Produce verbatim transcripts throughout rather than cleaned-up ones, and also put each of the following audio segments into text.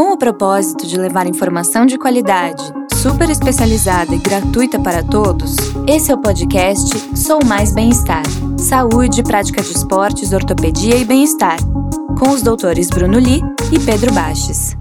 Com o propósito de levar informação de qualidade, super especializada e gratuita para todos, esse é o podcast Sou Mais Bem-Estar. Saúde, prática de esportes, ortopedia e bem-estar. Com os doutores Bruno Li e Pedro Baches.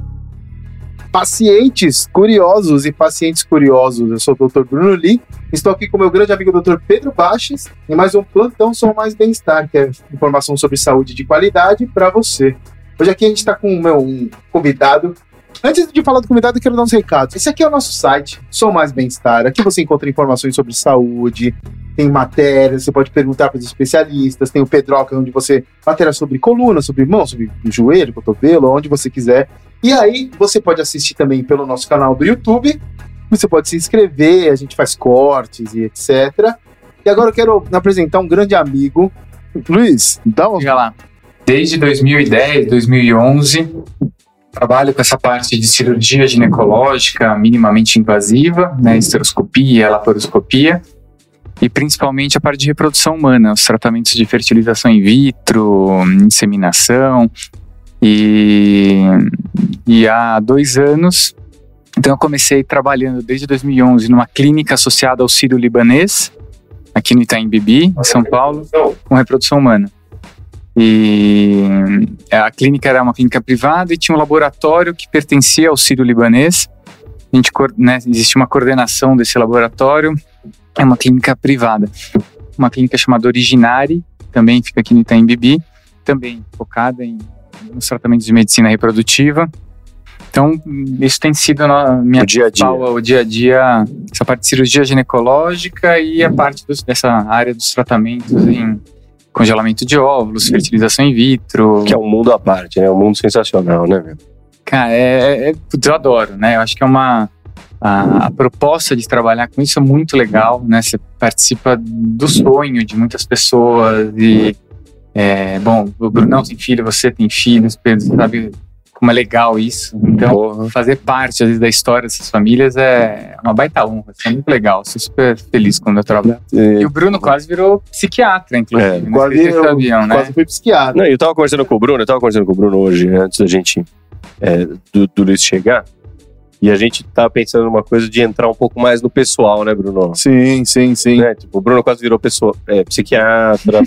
Pacientes curiosos e pacientes curiosos, eu sou o doutor Bruno Li, estou aqui com meu grande amigo doutor Pedro Baches e mais um plantão Sou Mais Bem-Estar, que é informação sobre saúde de qualidade para você. Hoje aqui a gente está com o meu um convidado. Antes de falar do convidado, eu quero dar uns recados. Esse aqui é o nosso site, Sou Mais Bem-Estar. Aqui você encontra informações sobre saúde, tem matérias, você pode perguntar para os especialistas, tem o Pedroca, onde você... Matéria sobre coluna, sobre mão, sobre joelho, cotovelo, onde você quiser. E aí você pode assistir também pelo nosso canal do YouTube. Você pode se inscrever, a gente faz cortes e etcétera. E agora eu quero apresentar um grande amigo. Luiz, dá um... Diga lá. Desde dois mil e dez, dois mil e onze, trabalho com essa parte de cirurgia ginecológica minimamente invasiva, né, esteroscopia, laparoscopia, e principalmente a parte de reprodução humana, os tratamentos de fertilização in vitro, inseminação, e, e há dois anos, então eu comecei trabalhando desde dois mil e onze numa clínica associada ao Sírio-Libanês, aqui no Itaim Bibi, em São Paulo, com reprodução humana. E a clínica era uma clínica privada e tinha um laboratório que pertencia ao Sírio-Libanês. A gente, né, existia uma coordenação desse laboratório, é uma clínica privada. Uma clínica chamada Originária, também fica aqui no Itaim Bibi, também focada em, nos tratamentos de medicina reprodutiva. Então, isso tem sido a minha aula, o dia a dia, essa parte de cirurgia ginecológica e a parte dos, dessa área dos tratamentos em... congelamento de óvulos, fertilização in vitro... Que é um mundo à parte, né? É um mundo sensacional, né, meu? Cara, é, é, eu adoro, né? Eu acho que é uma... A, a proposta de trabalhar com isso é muito legal, né? Você participa do sonho de muitas pessoas e... É, bom, o Brunão tem filho, você tem filhos, Pedro, você sabe como é legal isso. Então, Porra. fazer parte, às vezes, da história dessas famílias é uma baita honra. Isso é muito legal. Sou super feliz quando eu trabalho. É. E o Bruno quase virou psiquiatra, inclusive. É, quase vocês eu, sabiam, né? Quase fui psiquiatra. Não, eu tava conversando com o Bruno, eu tava conversando com o Bruno hoje, antes da gente, é, do, do Luiz chegar. E a gente tava pensando numa coisa de entrar um pouco mais no pessoal, né, Bruno? Sim, sim, sim. Né? Tipo, o Bruno quase virou pessoa, é, psiquiatra.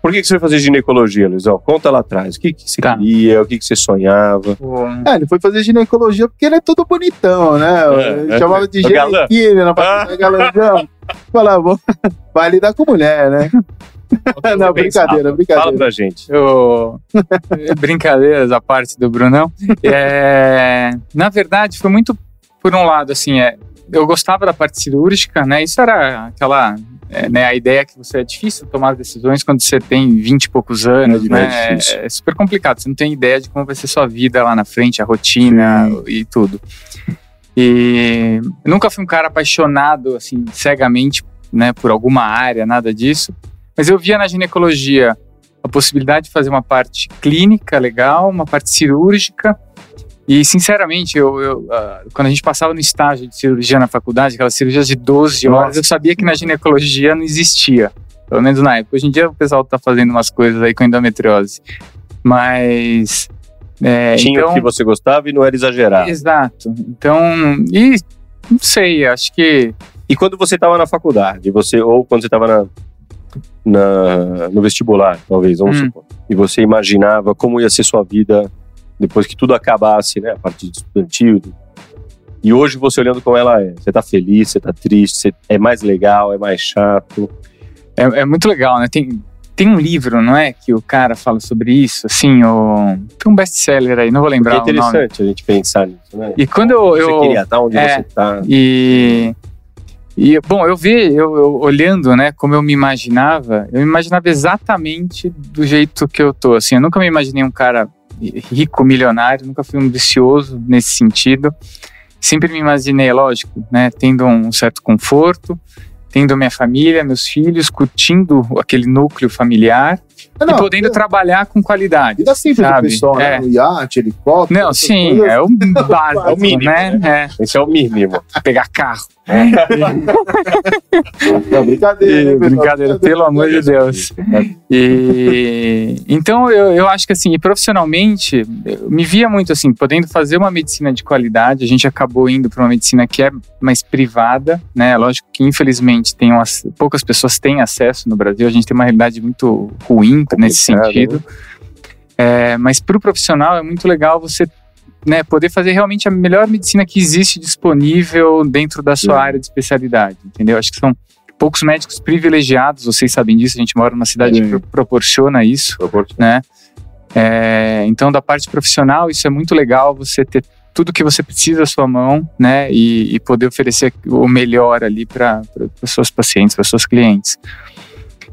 Por que, que você foi fazer ginecologia, Luizão? Conta lá atrás. O que, que você tá. queria? O que, que você sonhava? É, ele foi fazer ginecologia porque ele é todo bonitão, né? É, chamava é, de ginequilha na parte da galãzão. Falava, vai lidar com mulher, né? Não, brincadeira, brincadeira. Fala pra gente. Eu... Brincadeiras à parte do Brunão. É... Na verdade, foi muito por um lado, assim, é... eu gostava da parte cirúrgica, né? Isso era aquela... É, né, a ideia é que você é difícil tomar decisões quando você tem vinte e poucos anos, é, né? É, é super complicado, você não tem ideia de como vai ser sua vida lá na frente, a rotina Sim. e tudo. E eu nunca fui um cara apaixonado, assim, cegamente, né, por alguma área, nada disso, mas eu via na ginecologia a possibilidade de fazer uma parte clínica legal, uma parte cirúrgica. E, sinceramente, eu, eu, uh, quando a gente passava no estágio de cirurgia na faculdade, aquelas cirurgias de doze horas, Nossa. eu sabia que na ginecologia não existia. Pelo menos na época. Hoje em dia o pessoal tá fazendo umas coisas aí com endometriose. Mas... É, Tinha então, o que você gostava e não era exagerado. Exato. Então, e não sei, acho que... E quando você tava na faculdade, você, ou quando você tava na... na no vestibular, talvez, vamos hum. supor. E você imaginava como ia ser sua vida... Depois que tudo acabasse, né? A partir do estudantil. E hoje você olhando como ela é. Você tá feliz, você tá triste, você é mais legal, é mais chato. É, é muito legal, né? Tem, tem um livro, não é? Que o cara fala sobre isso, assim, o... tem um best-seller aí, não vou lembrar o nome. É interessante a gente pensar nisso, né? E quando eu... Você eu, queria estar onde é, você tá. E... E, bom, eu vi, eu, eu olhando, né, como eu me imaginava, eu me imaginava exatamente do jeito que eu tô, assim, eu nunca me imaginei um cara rico, milionário, nunca fui um vicioso nesse sentido, sempre me imaginei, lógico, né, tendo um certo conforto, tendo minha família, meus filhos, curtindo aquele núcleo familiar não, e podendo eu... trabalhar com qualidade. E dá simples pro pessoal, é. né? Iate, helicóptero... Não, sim, coisas. é o básico, é o mínimo, né? né? É. Esse é o mínimo. Pegar carro. É brincadeira, e, brincadeira, brincadeira, pelo amor de Deus. E, então eu, eu acho que assim, profissionalmente, eu me via muito assim, podendo fazer uma medicina de qualidade. A gente acabou indo para uma medicina que é mais privada, né? Lógico que infelizmente tem umas, poucas pessoas têm acesso no Brasil. A gente tem uma realidade muito ruim nesse sentido. É, mas para o profissional é muito legal você, né, poder fazer realmente a melhor medicina que existe disponível dentro da sua área de especialidade, entendeu? Acho que são poucos médicos privilegiados, vocês sabem disso, a gente mora numa cidade Sim. que proporciona isso, proporciona. Né? É, então, da parte profissional, isso é muito legal, você ter tudo que você precisa à sua mão, né, e, e poder oferecer o melhor ali para os seus pacientes, para os seus clientes.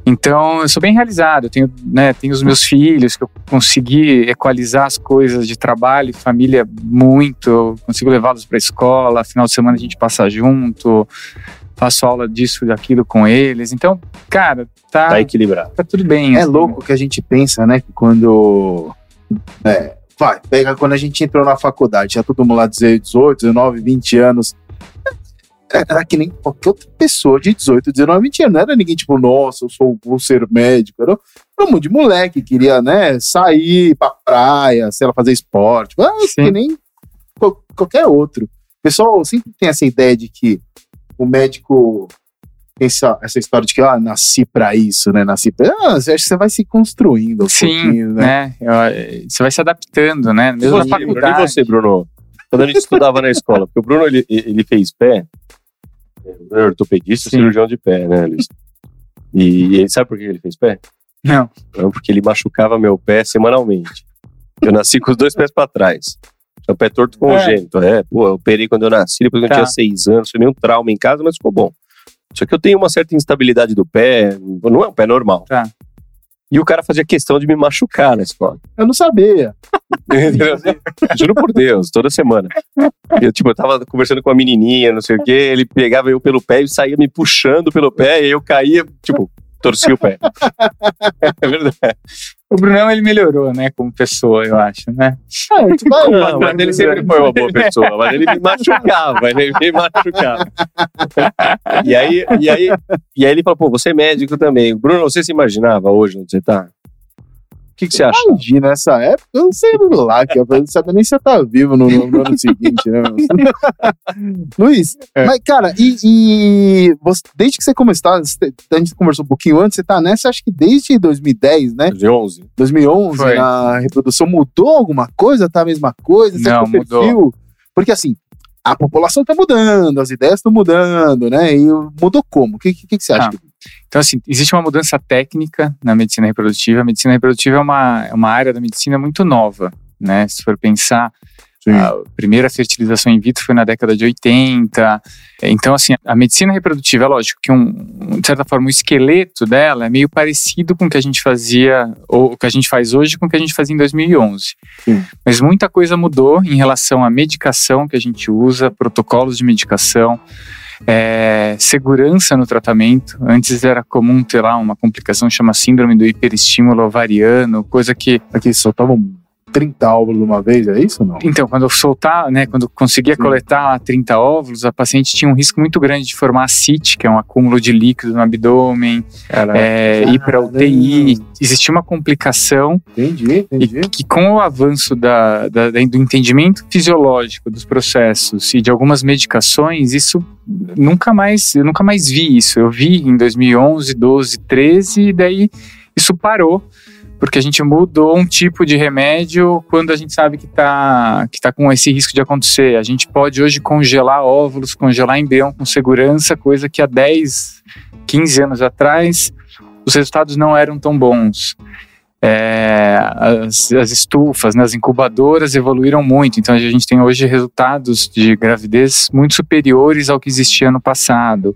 Então, eu sou bem realizado, eu tenho, né, tenho os meus filhos, que eu consegui equalizar as coisas de trabalho e família muito, eu consigo levá-los para a escola, final de semana a gente passa junto, faço aula disso, daquilo com eles. Então, cara, tá, tá equilibrado. Tá tudo bem. É assim, louco o que a gente pensa, né, que quando... É, vai, pega quando a gente entrou na faculdade, já todo mundo lá dezoito, dezenove, vinte anos... Era que nem qualquer outra pessoa de dezoito, dezenove, vinte anos. Não era ninguém tipo, nossa, eu sou, vou ser médico. Era um monte de moleque, queria, né, sair pra praia, sei lá, fazer esporte. Mas que nem qualquer outro. O pessoal sempre tem essa ideia de que o médico tem essa, essa história de que, ah, nasci pra isso, né, nasci pra... Ah, acho que você vai se construindo um Sim, pouquinho, né? né? Você vai se adaptando, né? Mesmo na faculdade. E você, Bruno? Quando a gente estudava na escola, porque o Bruno, ele, ele fez pé... É ortopedista, Sim. cirurgião de pé, né, Luiz? E ele sabe por que ele fez pé? Não. Não, porque ele machucava meu pé semanalmente. Eu nasci com os dois pés pra trás. O pé torto congênito, é. é. Pô, eu operei quando eu nasci, depois tá. quando eu tinha seis anos. Foi meio um trauma em casa, mas ficou bom. Só que eu tenho uma certa instabilidade do pé, não é um pé normal. Tá. E o cara fazia questão de me machucar na escola. Eu não sabia. Juro por Deus, toda semana. Eu, tipo, eu tava conversando com uma menininha, não sei o quê, ele pegava eu pelo pé e saía me puxando pelo pé, e eu caía, tipo, torci o pé. É verdade. O Brunão, ele melhorou, né, como pessoa, eu acho, né? Ah, eu tô falando, não, mas ele sempre foi uma boa pessoa, mas ele me machucava, ele me machucava. E aí, e aí, e aí ele falou, pô, você é médico também. Bruno, você se imaginava hoje onde você tá? O que, que você acha? Imagina, nessa época, eu não sei lá, que eu não sabia nem se você tá vivo no, no ano seguinte, né? Luiz, é. Mas cara, e, e você, desde que você começou, a gente conversou um pouquinho antes, você tá nessa, acho que desde dois mil e dez, né? dois mil e onze. dois mil e onze, Foi. Na reprodução, mudou alguma coisa? Tá a mesma coisa? Você não, perfil? Mudou. Porque assim, a população tá mudando, as ideias estão mudando, né? E mudou como? O que, que, que você acha? Ah. Que... Então, assim, existe uma mudança técnica na medicina reprodutiva. A medicina reprodutiva é uma, é uma área da medicina muito nova, né? Se for pensar, a primeira fertilização in vitro foi na década de oitenta. Então, assim, a medicina reprodutiva, é lógico que, um, de certa forma, o esqueleto dela é meio parecido com o que a gente fazia, ou o que a gente faz hoje, com o que a gente fazia em dois mil e onze. Sim. Mas muita coisa mudou em relação à medicação que a gente usa, protocolos de medicação, É, segurança no tratamento. Antes era comum ter lá uma complicação que chama síndrome do hiperestímulo ovariano, coisa que... Aqui soltavam trinta óvulos de uma vez, é isso ou não? Então, quando eu soltava, né, quando eu conseguia Sim. coletar trinta óvulos, a paciente tinha um risco muito grande de formar ascite, que é um acúmulo de líquido no abdômen, é, ir para U T I, existia uma complicação. Entendi, entendi. E que com o avanço da, da, do entendimento fisiológico dos processos e de algumas medicações, isso nunca mais, eu nunca mais vi isso. Eu vi em dois mil e onze, doze, treze, e daí isso parou. Porque a gente mudou um tipo de remédio quando a gente sabe que está que tá com esse risco de acontecer. A gente pode hoje congelar óvulos, congelar embrião com segurança, coisa que há dez, quinze anos atrás os resultados não eram tão bons. É, as, as estufas, né, as incubadoras evoluíram muito, então a gente tem hoje resultados de gravidez muito superiores ao que existia no passado.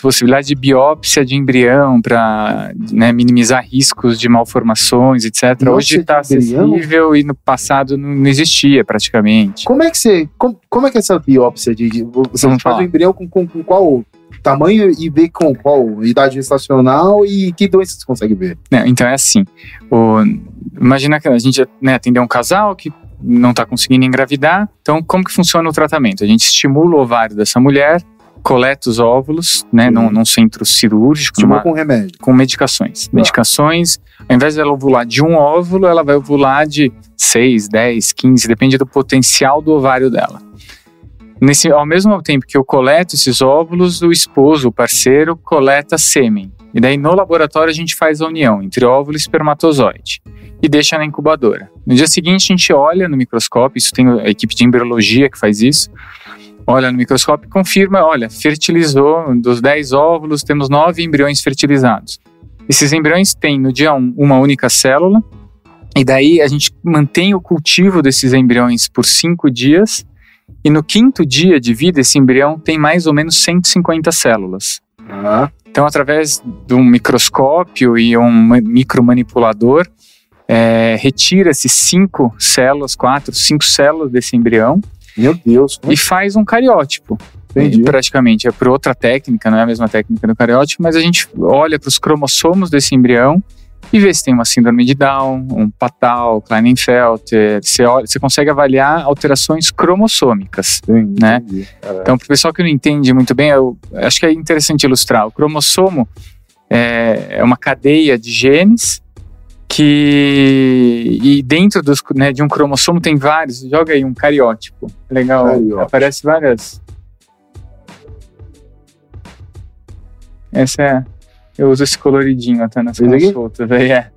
Possibilidade de biópsia de embrião para, né, minimizar riscos de malformações, etcétera. Biópsia Hoje está acessível e no passado não, não existia praticamente. Como é que você, como, como é que é essa biópsia de, de você Vamos faz falar. O embrião com, com, com qual tamanho e vê com qual idade gestacional e que doença você consegue ver? Não, então é assim. O, imagina que a gente, né, atendeu um casal que não está conseguindo engravidar. Então, como que funciona o tratamento? A gente estimula o ovário dessa mulher, coleta os óvulos, né, num, num centro cirúrgico. Estimula com remédio? Com medicações. Medicações, ao invés dela ovular de um óvulo, ela vai ovular de seis, dez, quinze, depende do potencial do ovário dela. Nesse, ao mesmo tempo que eu coleto esses óvulos, o esposo, o parceiro, coleta sêmen. E daí no laboratório a gente faz a união entre óvulo e espermatozoide e deixa na incubadora. No dia seguinte a gente olha no microscópio, isso tem a equipe de embriologia que faz isso, olha no microscópio e confirma, olha, fertilizou, dos dez óvulos temos nove embriões fertilizados. Esses embriões têm no dia um uma única célula e daí a gente mantém o cultivo desses embriões por cinco dias. E no quinto dia de vida, esse embrião tem mais ou menos cento e cinquenta células. Uhum. Então, através de um microscópio e um micromanipulador, é, retira-se cinco células, quatro, cinco células desse embrião. Meu Deus! E faz um cariótipo. Entendi. Praticamente, é por outra técnica, não é a mesma técnica do cariótipo, mas a gente olha para os cromossomos desse embrião e vê se tem uma síndrome de Down, um Patau, Klinefelter, você, olha, você consegue avaliar alterações cromossômicas, sim, né? Então, para o pessoal que não entende muito bem, eu acho que é interessante ilustrar. O cromossomo é uma cadeia de genes que, e dentro dos, né, de um cromossomo tem vários, joga aí um cariótipo, legal, cariótipo. Aparece várias. Essa é... Eu uso esse coloridinho até nas consultas, aí é.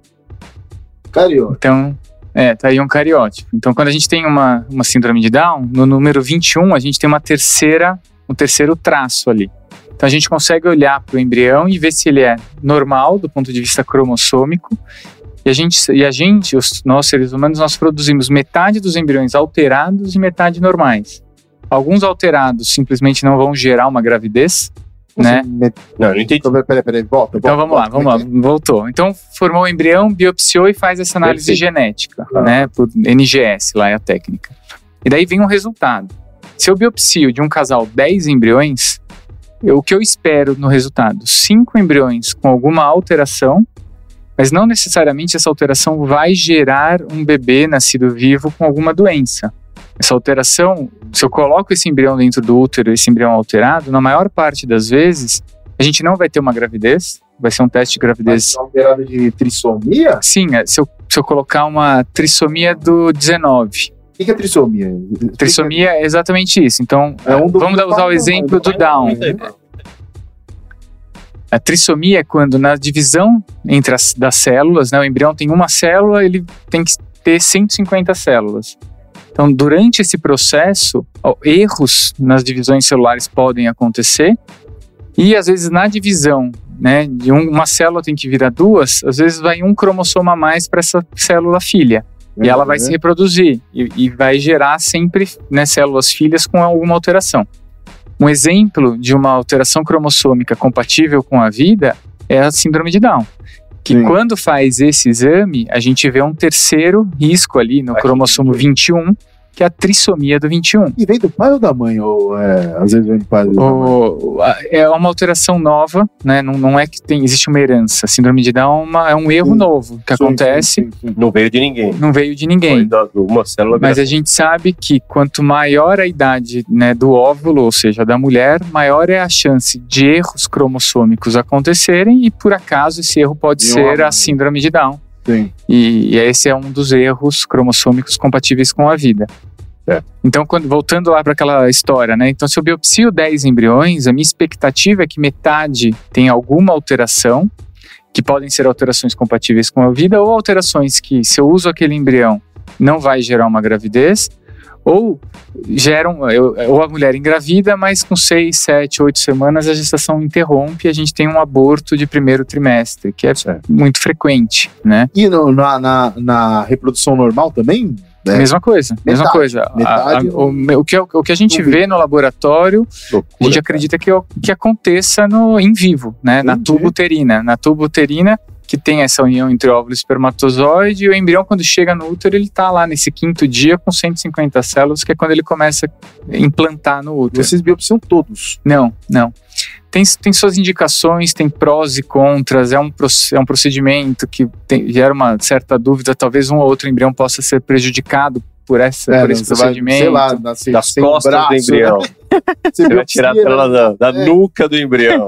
Cariótipo. Então, é, tá aí um cariótipo. Então, quando a gente tem uma, uma síndrome de Down, no número vinte e um, a gente tem uma terceira, um terceiro traço ali. Então, a gente consegue olhar para o embrião e ver se ele é normal, do ponto de vista cromossômico. E a gente, e a gente os, nós seres humanos, nós produzimos metade dos embriões alterados e metade normais. Alguns alterados simplesmente não vão gerar uma gravidez, né? Não, eu não entendi. Peraí, peraí, peraí. Volta, então volta, vamos volta, lá, vamos lá, voltou. Então formou o embrião, biopsiou e faz essa análise Perfeito. genética, ah. né? Por N G S, lá é a técnica. E daí vem um resultado. Se eu biopsio de um casal dez embriões, eu, o que eu espero no resultado? cinco embriões com alguma alteração, mas não necessariamente essa alteração vai gerar um bebê nascido vivo com alguma doença. Essa alteração, se eu coloco esse embrião dentro do útero, esse embrião alterado, na maior parte das vezes, a gente não vai ter uma gravidez, vai ser um teste de gravidez. Mas alterado de trissomia? Sim, se eu, se eu colocar uma trissomia do dezenove. O que é trissomia? Trissomia é exatamente isso. Então, é um vamos usar Down, o exemplo do Down. A trissomia é quando na divisão entre as das células, né, o embrião tem uma célula, ele tem que ter cento e cinquenta células. Então, durante esse processo, ó, erros nas divisões celulares podem acontecer e, às vezes, na divisão, né, de um, uma célula tem que virar duas, às vezes vai um cromossomo a mais para essa célula filha é, e ela vai é. se reproduzir e, e vai gerar sempre, né, células filhas com alguma alteração. Um exemplo de uma alteração cromossômica compatível com a vida é a síndrome de Down. Que Sim. quando faz esse exame, a gente vê um terceiro risco ali no Aqui. cromossomo vinte e um, que é a trissomia do vinte e um. E vem do pai ou da mãe? Ou é, às vezes vem do pai ou da mãe? É uma alteração nova, né? Não, não é que tem, existe uma herança. A síndrome de Down é, uma, é um erro sim. novo que sim, acontece. Sim, sim, sim. Não veio de ninguém. Não veio de ninguém. Uma célula Mas grave. a gente sabe que quanto maior a idade, né, do óvulo, ou seja, da mulher, maior é a chance de erros cromossômicos acontecerem e, por acaso, esse erro pode de ser a síndrome de Down. Sim. E, e esse é um dos erros cromossômicos compatíveis com a vida. É. Então, quando, voltando lá para aquela história, né? Então, se eu biopsio dez embriões, a minha expectativa é que metade tem alguma alteração, que podem ser alterações compatíveis com a vida, ou alterações que, se eu uso aquele embrião, não vai gerar uma gravidez, ou geram, eu, ou a mulher engravida, mas com seis, sete, oito semanas a gestação interrompe e a gente tem um aborto de primeiro trimestre, que é certo. muito frequente, né? E no, na, na, na reprodução normal também? Né? Mesma coisa, metade, mesma coisa. Metade, a, a, o, o, que, o que a gente vê no laboratório, loucura, a gente acredita que, que aconteça no, em vivo, né? na tuba uterina. Na tuba uterina, que tem essa união entre óvulo e espermatozoide, e o embrião, quando chega no útero, ele está lá nesse quinto dia com cento e cinquenta células, que é quando ele começa a implantar no útero. Vocês biopsiam todos? Não, não. Tem, tem suas indicações, tem prós e contras, é um, é um procedimento que tem, gera uma certa dúvida, talvez um ou outro embrião possa ser prejudicado por, essa, é, por esse procedimento, vai, sei lá, nasce, das costas braço, do embrião. Né? Você, você vai tirar a tela da, da é. nuca do embrião.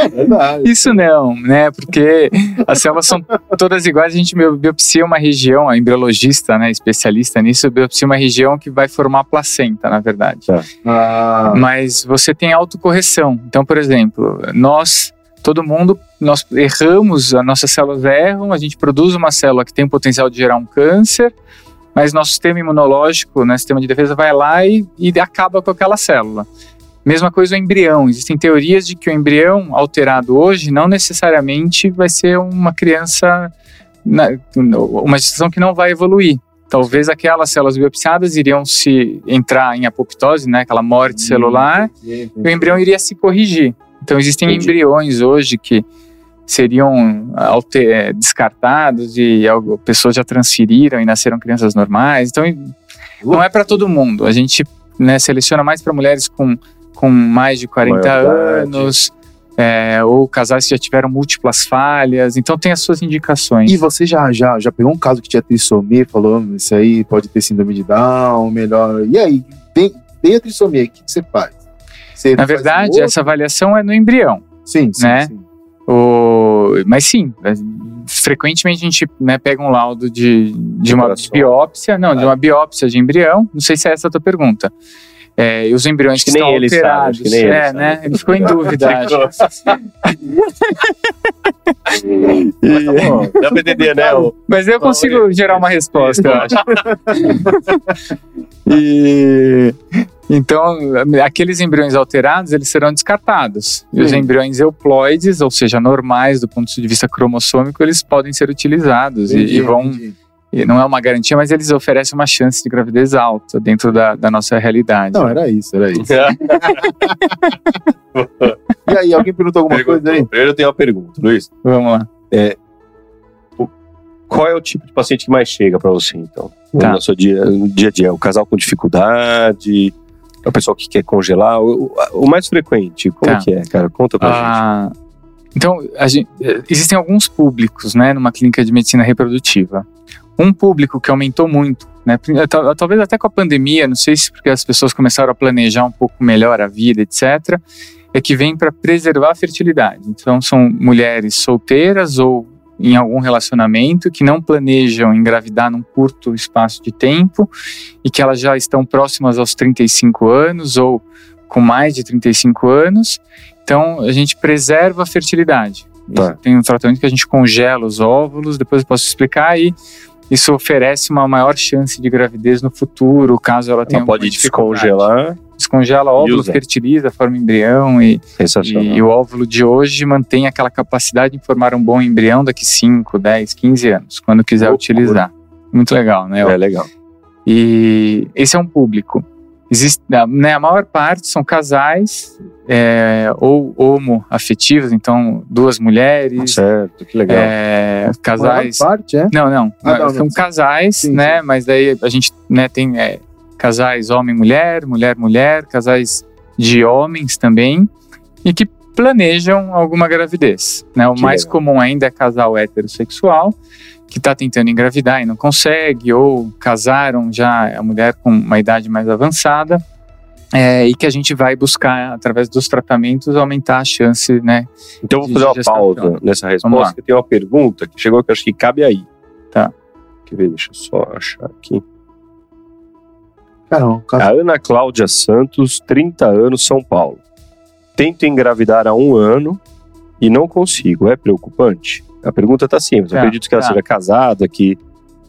É. É verdade. Isso não, né? Porque as células são todas iguais, a gente biopsia uma região, a embriologista, né, especialista nisso, biopsia uma região que vai formar a placenta, na verdade. Tá. Ah. Mas você tem autocorreção. Então, por exemplo, nós... Todo mundo, nós erramos, as nossas células erram, a gente produz uma célula que tem o potencial de gerar um câncer, mas nosso sistema imunológico, né, sistema de defesa, vai lá e, e acaba com aquela célula. Mesma coisa o embrião. Existem teorias de que o embrião alterado hoje não necessariamente vai ser uma criança, na, uma gestação que não vai evoluir. Talvez aquelas células biopsiadas iriam se entrar em apoptose, né, aquela morte celular, e o embrião iria se corrigir. Então, existem Entendi. embriões hoje que seriam alter, descartados e algo, pessoas já transferiram e nasceram crianças normais. Então, não é para todo mundo. A gente, né, seleciona mais para mulheres com, com mais de quarenta Maior anos, é, ou casais que já tiveram múltiplas falhas. Então, tem as suas indicações. E você já, já, já pegou um caso que tinha trissomia, falou, isso aí pode ter síndrome de Down, melhor... E aí, tem, tem a trissomia, o que você faz? Você Na verdade, outro? essa avaliação é no embrião. Sim, sim, né? sim. O... Mas sim, frequentemente a gente, né, pega um laudo de, de uma biópsia, não, ah. de uma biópsia de embrião, não sei se é essa a tua pergunta. É, e os embriões acho que, que estão ele alterados. Sabe, que nem é, ele, né? Ele ficou em dúvida, acho. Mas tá bom, dá pra entender, né? Mas eu consigo gerar uma resposta, eu acho. E... Então, aqueles embriões alterados, eles serão descartados. E hum. os embriões euploides, ou seja, normais do ponto de vista cromossômico, eles podem ser utilizados entendi, e, e vão... Entendi. E não é uma garantia, mas eles oferecem uma chance de gravidez alta dentro da, da nossa realidade. Não, né? era isso, era isso. E aí, alguém perguntou alguma pergunta, coisa aí? Primeiro eu tenho uma pergunta, Luiz. Vamos lá. É, o, qual é o tipo de paciente que mais chega para você, então? Tá. No seu dia, no dia a dia, o casal com dificuldade... É o pessoal que quer congelar, o, o mais frequente, como tá. que é, cara? Conta pra ah, gente. Então, a gente, existem alguns públicos, né, numa clínica de medicina reprodutiva. Um público que aumentou muito, né, talvez até com a pandemia, não sei se porque as pessoas começaram a planejar um pouco melhor a vida, etcétera, é que vem para preservar a fertilidade. Então, são mulheres solteiras ou em algum relacionamento, que não planejam engravidar num curto espaço de tempo e que elas já estão próximas aos trinta e cinco anos ou com mais de trinta e cinco anos. Então, a gente preserva a fertilidade. Tá. Tem um tratamento que a gente congela os óvulos, depois eu posso explicar, e isso oferece uma maior chance de gravidez no futuro, caso ela tenha ela pode descongelar. Descongela óvulo, fertiliza, forma embrião e, e, e o óvulo de hoje mantém aquela capacidade de formar um bom embrião daqui cinco, dez, quinze anos, quando quiser oh, utilizar. Oh. Muito legal, né? É legal. E esse é um público. Existe, né, a maior parte são casais é, ou homoafetivos, então duas mulheres. Certo, que legal. É, casais. A maior parte, é? Não, não. Ah, não são não, casais, sim, né? Sim. Mas daí a gente, né, tem... É, casais homem-mulher, mulher-mulher, casais de homens também, e que planejam alguma gravidez. Né? O que mais legal. comum ainda é casal heterossexual, que está tentando engravidar e não consegue, ou casaram já a mulher com uma idade mais avançada, é, e que a gente vai buscar, através dos tratamentos, aumentar a chance, né? Então, vou fazer uma pausa nessa resposta, que tem uma pergunta que chegou que eu acho que cabe aí. Tá. Quer ver, deixa eu só achar aqui. Não, caso... A Ana Cláudia Santos, trinta anos, São Paulo. Tento engravidar há um ano e não consigo. É preocupante? A pergunta está simples. Tá, eu acredito que ela tá. seja casada, que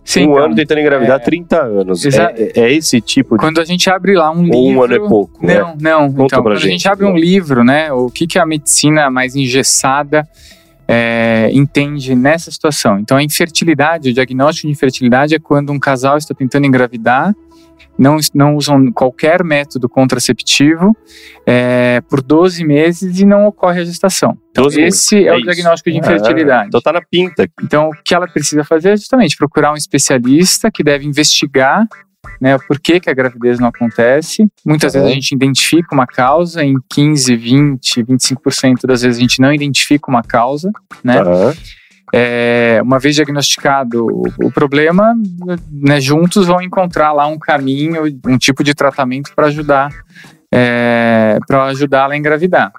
Sim, um então, ano tentando engravidar há é... trinta anos. Exa... É, é esse tipo de... Quando a gente abre lá um livro... Ou um ano é pouco, Não, né? não. Conta então, quando gente. a gente abre um livro, né? O que, que a medicina mais engessada é, entende nessa situação? Então, a infertilidade, o diagnóstico de infertilidade é quando um casal está tentando engravidar. Não, não usam qualquer método contraceptivo é, por doze meses e não ocorre a gestação. Então, esse meses. é, é o diagnóstico de infertilidade. Ah, então tá na pinta. Então, o que ela precisa fazer é justamente procurar um especialista que deve investigar, né, o porquê que a gravidez não acontece. Muitas é. vezes a gente identifica uma causa, em quinze, vinte, vinte e cinco por cento das vezes a gente não identifica uma causa, né? Ah. é, uma vez diagnosticado o, o problema, né, juntos vão encontrar lá um caminho, um tipo de tratamento para ajudar, é, para ajudá-la a engravidar.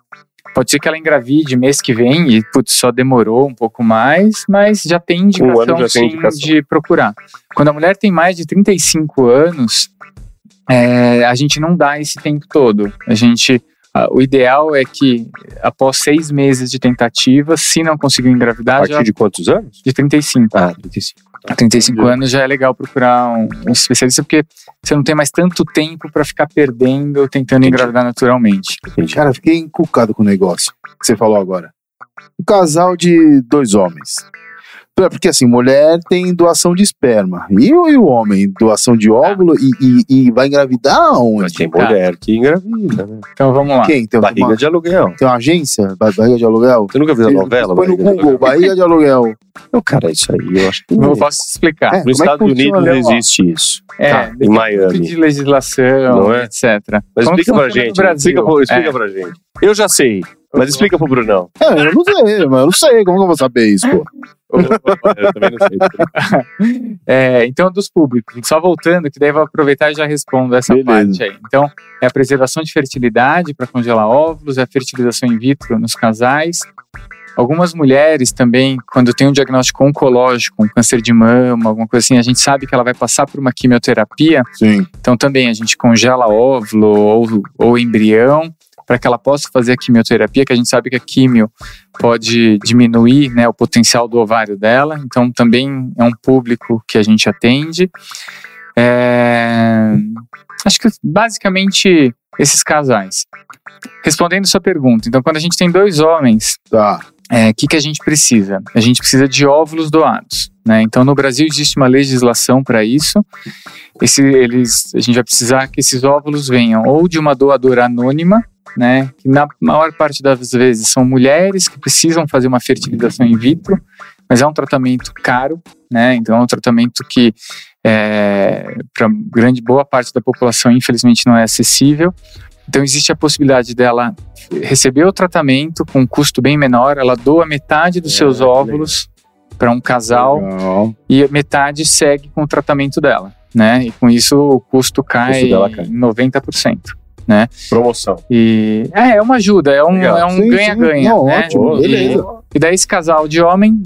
Pode ser que ela engravide mês que vem e, putz, só demorou um pouco mais, mas já tem indicação, já sim, tem indicação. De procurar. Quando a mulher tem mais de trinta e cinco anos, é, a gente não dá esse tempo todo. A gente, a, o ideal é que, após seis meses de tentativa, se não conseguir engravidar... A partir já, de quantos anos? De trinta e cinco. Ah, trinta e cinco. A trinta e cinco anos já é legal procurar um, um especialista, porque você não tem mais tanto tempo para ficar perdendo ou tentando engravidar naturalmente. Cara, eu fiquei encucado com o negócio que você falou agora. Um casal de dois homens. Porque assim, mulher tem doação de esperma. E, e o homem? Doação de óvulo e, e, e vai engravidar onde? Mas tem mulher que engravida, né? Então vamos lá. Quem? Tem barriga uma... de aluguel. Tem uma agência? Barriga de aluguel? Você nunca viu a novela? Põe no Google, barriga de aluguel. Eu, cara, isso aí eu acho que... Não posso explicar. É, Nos Estados é Unidos não existe isso. É, tá, em Miami. De legislação, é? etcétera. Mas como explica pra gente. Explica, explica é. pra gente. Eu já sei. Mas explica pro Brunão. É, eu não sei, mas eu não sei. Como que eu vou saber isso, pô? Eu também não sei. É, então, dos públicos. Só voltando, que daí vou aproveitar e já respondo essa Beleza. parte aí. Então, é a preservação de fertilidade para congelar óvulos, é a fertilização in vitro nos casais. Algumas mulheres também, quando tem um diagnóstico oncológico, um câncer de mama, alguma coisa assim, a gente sabe que ela vai passar por uma quimioterapia. Sim. Então, também a gente congela óvulo ou, ou embrião, para que ela possa fazer a quimioterapia, que a gente sabe que a quimio pode diminuir, né, o potencial do ovário dela. Então, também é um público que a gente atende. É... Acho que, basicamente, esses casais. Respondendo sua pergunta, então, quando a gente tem dois homens, tá. é, o que, que a gente precisa? A gente precisa de óvulos doados. Né? Então, no Brasil existe uma legislação para isso. Esse, eles, a gente vai precisar que esses óvulos venham ou de uma doadora anônima, né, que na maior parte das vezes são mulheres que precisam fazer uma fertilização in vitro, mas é um tratamento caro, né, então é um tratamento que é, para grande boa parte da população infelizmente não é acessível. Então existe a possibilidade dela receber o tratamento com um custo bem menor, ela doa metade dos é, seus óvulos para um casal legal. E metade segue com o tratamento dela, né, e com isso o custo cai, o custo cai. em noventa por cento. Né? Promoção. E, é, é uma ajuda, é um, é um sim, ganha-ganha. Sim. Não, né? Ótimo, beleza. E, e daí esse casal de homem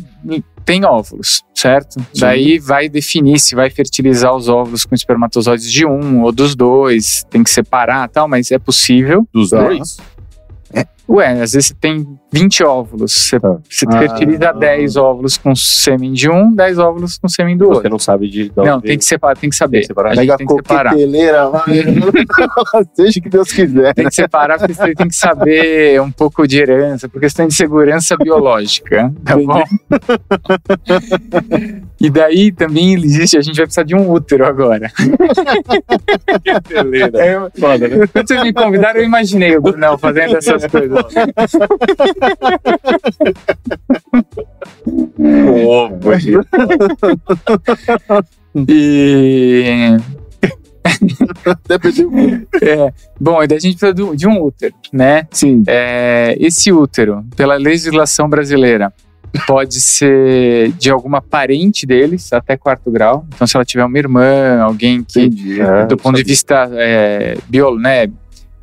tem óvulos, certo? Sim. Daí vai definir se vai fertilizar os óvulos com espermatozoides de um ou dos dois, tem que separar e tal, mas é possível. Dos tá? dois? É. Ué, às vezes você tem vinte óvulos, você, tá. você ah, fertiliza não. dez óvulos com sêmen de um, dez óvulos com sêmen do você outro. Você não sabe de... Não, não tem que separar, tem que saber. Tem que separar. A gente tem que separar. Seja que Deus quiser. Tem que separar porque você tem que saber um pouco de herança, por questão de segurança biológica, tá bom? E daí também existe, a gente vai precisar de um útero agora. Que peleira. É, foda, né? Quando vocês me convidaram, eu imaginei o Brunão fazendo essa coisas. Oh, e... é, bom, e daí a gente precisa do, de um útero, né? Sim. É, esse útero, pela legislação brasileira, pode ser de alguma parente deles, até quarto grau. Então, se ela tiver uma irmã, alguém que, Entendi, é, do ponto sabia. de vista é, biológico, né?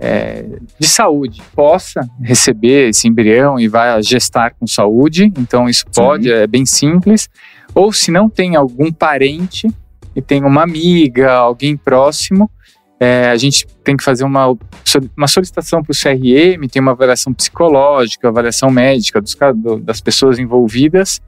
É, de saúde, possa receber esse embrião e vai gestar com saúde, então isso pode, Sim. é bem simples. Ou se não tem algum parente e tem uma amiga, alguém próximo, é, a gente tem que fazer uma, uma solicitação para o C R M, tem uma avaliação psicológica, avaliação médica dos, das pessoas envolvidas.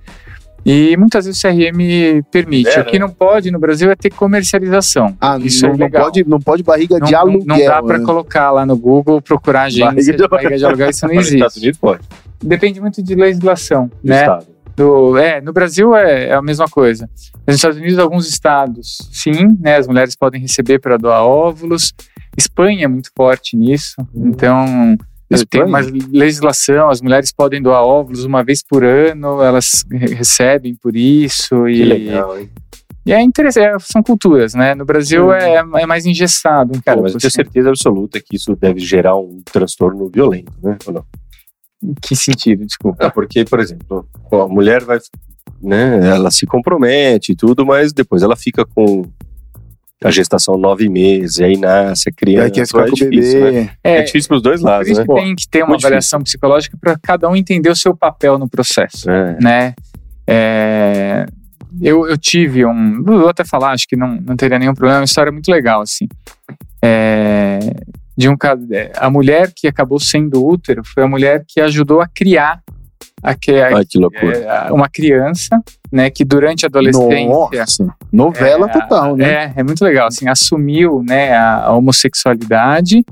E muitas vezes o C R M permite. É, o que não pode no Brasil é ter comercialização. Ah, isso não, é legal. Não, pode, não pode barriga não, de aluguel. Não dá para colocar lá no Google, procurar agência barriga de, de barriga de aluguel, isso não existe. Nos Estados Unidos pode. Depende muito de legislação, do né? Estado. Do, é, no Brasil é, é a mesma coisa. Nos Estados Unidos, alguns estados, sim, né? As mulheres podem receber para doar óvulos. Espanha é muito forte nisso, hum. então... Tem uma legislação, as mulheres podem doar óvulos uma vez por ano, elas recebem por isso. Que e, legal, hein? E é interessante, são culturas, né? No Brasil é, é mais engessado. Cara, Pô, mas eu tenho certeza absoluta que isso deve gerar um transtorno violento, né? Ou não? Em que sentido, desculpa? Ah, porque, por exemplo, a mulher vai né? Ela se compromete e tudo, mas depois ela fica com a gestação nove meses, aí nasce a criança. Aí ficar é, com difícil, o bebê. Né? É, é difícil para os dois lados, né? Por isso tem que ter uma avaliação psicológica para cada um entender o seu papel no processo, é. né? É... Eu, eu tive um... Vou até falar, acho que não, não teria nenhum problema. Uma história muito legal, assim. É... De um, a mulher que acabou sendo útero foi a mulher que ajudou a criar a, a, Ai, que loucura. uma criança, né, que durante a adolescência... Nossa, novela é, total, né? É, é muito legal, assim, assumiu, né, a, a homossexualidade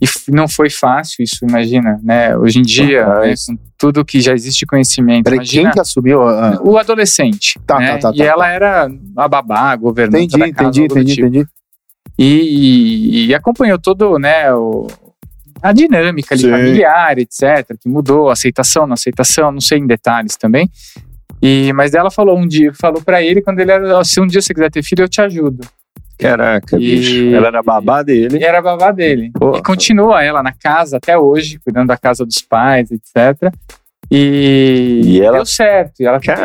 e não foi fácil isso, imagina, né, hoje em dia, né, com tudo que já existe conhecimento. Peraí, imagina, quem que assumiu? A... O adolescente, tá, né, tá, tá, tá, e tá, ela tá. era a babá, a governanta entendi, da casa, entendi, entendi, tipo. entendi. E, e, e acompanhou todo, né, o, a dinâmica ali, familiar, etcétera, que mudou, aceitação, não aceitação, não sei em detalhes também. E, mas ela falou um dia, falou pra ele quando ele era, se um dia você quiser ter filho, eu te ajudo. Caraca, e, bicho, ela era babá dele. E era babá dele. Porra. E continua ela na casa até hoje, cuidando da casa dos pais, etcétera. E, e ela... deu certo. E ela fez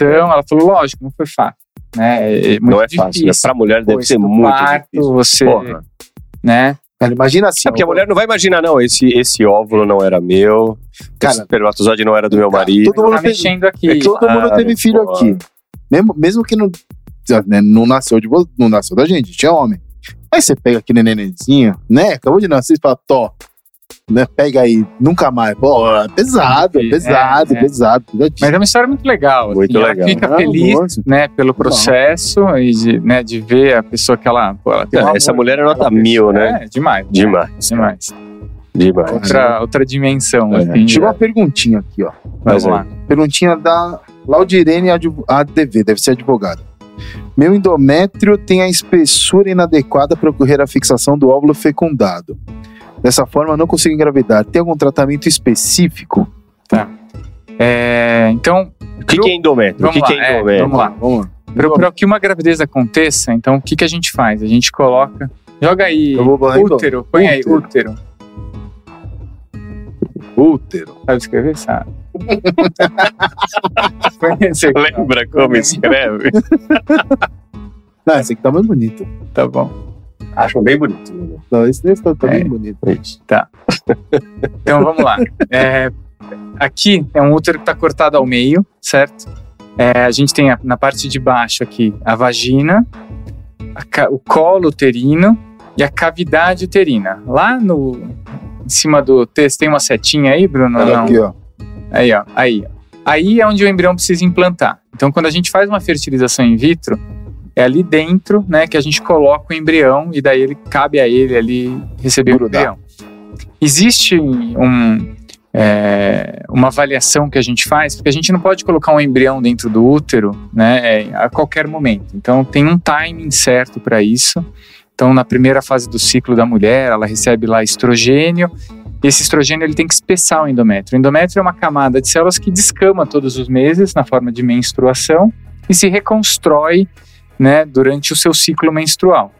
ela falou, lógico, não foi fácil. Né? É muito não é difícil. Fácil, né? Pra mulher deve ser muito parto, difícil. Você, Porra. né? Cara, imagina assim. É porque a mulher não vai imaginar, não, esse, esse óvulo não era meu, cara, esse espermatozoide não era do meu marido. Todo mundo tá teve, mexendo aqui. É, todo claro, mundo teve filho pô. aqui. Mesmo, mesmo que não, né, não, nasceu de, não nasceu da gente, tinha homem. Aí você pega aquele nenenzinho, né? Acabou de nascer e fala, tó, né, pega aí, nunca mais. Pô, é pesado, é pesado, é, é. pesado. Mas é uma história muito legal. Muito assim, legal. Ela fica ah, feliz, né, pelo processo não. e de, né, de ver a pessoa que ela... Pô, ela tem é, essa mulher é nota mil, né? É, demais. Demais. Né? Demais. demais. Outra, outra dimensão. É. Assim, Chegou é. uma perguntinha aqui, ó. Vamos lá. lá. Perguntinha da Laudirene A D V, deve ser advogada. Meu endométrio tem a espessura inadequada para ocorrer a fixação do óvulo fecundado. Dessa forma, não consigo engravidar. Tem algum tratamento específico? Tá. É, então... O que, pro... que é endométrio? O que, lá, que é endométrio? É, vamos lá. Vamos lá. Para que uma gravidez aconteça, então, o que, que a gente faz? A gente coloca... Joga aí, útero. Põe aí, útero. Útero. Sabe escrever? Sabe. Lembra como escreve? Não, esse aqui tá mais bonito. Tá bom. Acho bem bonito. Não, esse texto tá bem é, bonito. Tá. Então vamos lá. É, aqui é um útero que tá cortado ao meio, certo? É, a gente tem a, na parte de baixo aqui a vagina, a, o colo uterino e a cavidade uterina. Lá no, em cima do texto tem uma setinha aí, Bruno? Não. Aqui, ó. Aí, ó. Aí, ó. Aí é onde o embrião precisa implantar. Então quando a gente faz uma fertilização in vitro, é ali dentro, né, que a gente coloca o embrião e daí ele cabe a ele ali receber Grudar. o embrião. Existe um, é, uma avaliação que a gente faz, porque a gente não pode colocar um embrião dentro do útero, né, a qualquer momento. Então tem um timing certo para isso. Então na primeira fase do ciclo da mulher, ela recebe lá estrogênio. Esse estrogênio ele tem que espessar o endométrio. O endométrio é uma camada de células que descama todos os meses na forma de menstruação e se reconstrói, né, durante o seu ciclo menstrual.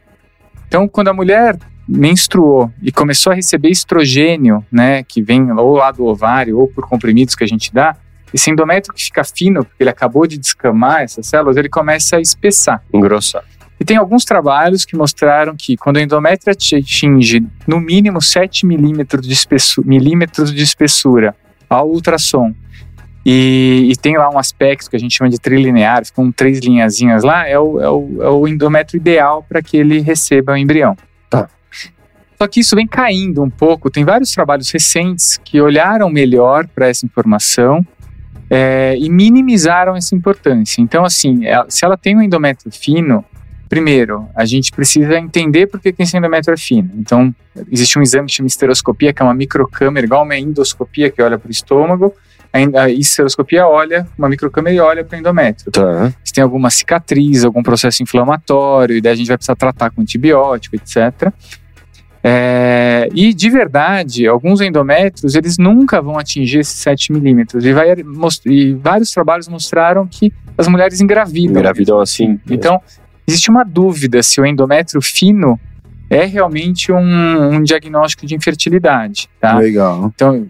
Então, quando a mulher menstruou e começou a receber estrogênio, né, que vem ou lá do ovário ou por comprimidos que a gente dá, esse endométrio que fica fino, porque ele acabou de descamar essas células, ele começa a espessar. Engrossar. E tem alguns trabalhos que mostraram que quando o endométrio atinge no mínimo sete milímetros de espessura, milímetros de espessura ao ultrassom, E, e tem lá um aspecto que a gente chama de trilinear, ficam três linhazinhas lá, é o, é o, é o endométrio ideal para que ele receba o embrião. Tá. Só que isso vem caindo um pouco, tem vários trabalhos recentes que olharam melhor para essa informação é, e minimizaram essa importância. Então, assim, se ela tem um endométrio fino, primeiro, a gente precisa entender por que esse endométrio é fino. Então, existe um exame que chama esteroscopia, que é uma microcâmera, igual uma endoscopia que olha para o estômago. A esteroscopia olha, uma microcâmera e olha para o endométrio. Tá. Se tem alguma cicatriz, algum processo inflamatório, e daí a gente vai precisar tratar com antibiótico, etcétera. É, e, de verdade, alguns endométrios, eles nunca vão atingir esses sete milímetros. E, vai, e vários trabalhos mostraram que as mulheres engravidam. Engravidam assim. Então, existe uma dúvida se o endométrio fino é realmente um, um diagnóstico de infertilidade, tá? Legal. Então,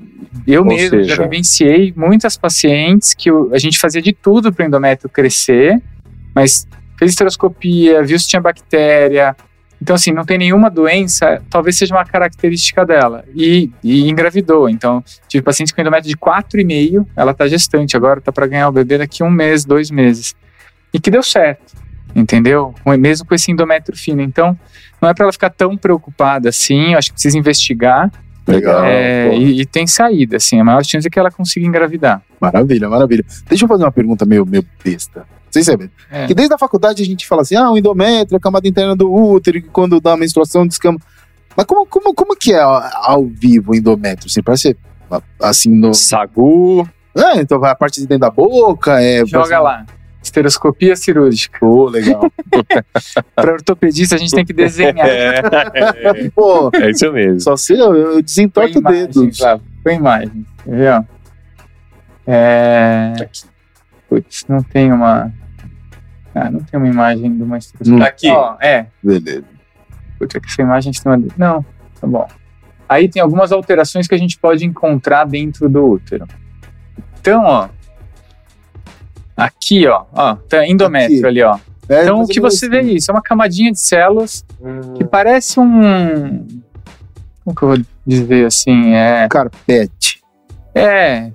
eu Ou mesmo seja... já vivenciei muitas pacientes que a gente fazia de tudo para o endométrio crescer, mas fez esteroscopia, viu se tinha bactéria. Então, assim, não tem nenhuma doença, talvez seja uma característica dela. E, e engravidou. Então, tive paciente com endométrio de quatro e meio, ela está gestante agora, está para ganhar o bebê daqui a um mês, dois meses. E que deu certo, entendeu? Mesmo com esse endométrio fino. Então, não é para ela ficar tão preocupada assim, eu acho que precisa investigar. Legal. É, e, e tem saída, assim, a maior chance é que ela consiga engravidar. Maravilha, maravilha. Deixa eu fazer uma pergunta meio, meio besta. É. Que desde a faculdade a gente fala assim, ah, o endométrio, a camada interna do útero, que quando dá a menstruação descama. Mas como, como, como que é ao vivo o endométrio? Assim, parece assim no... Sagu. É, então vai a parte de dentro da boca. É, joga parece... lá. Esteroscopia cirúrgica. Pô, legal. Para ortopedista a gente tem que desenhar. É, é, pô, é isso mesmo. Só se eu, eu desentorto o dedo. Claro. Foi imagem. Entendeu? É... Putz, não tem uma... Ah, não tem uma imagem de uma estrutura. Tá aqui. Ó, é. Beleza. Putz, é que essa imagem está uma... Não, tá bom. Aí tem algumas alterações que a gente pode encontrar dentro do útero. Então, ó. Aqui, ó. ó tá endométrio aqui. ali, ó. É, então, o que você vê isso? É uma camadinha de células hum. que parece um... Como que eu vou dizer assim? É... Carpete. É...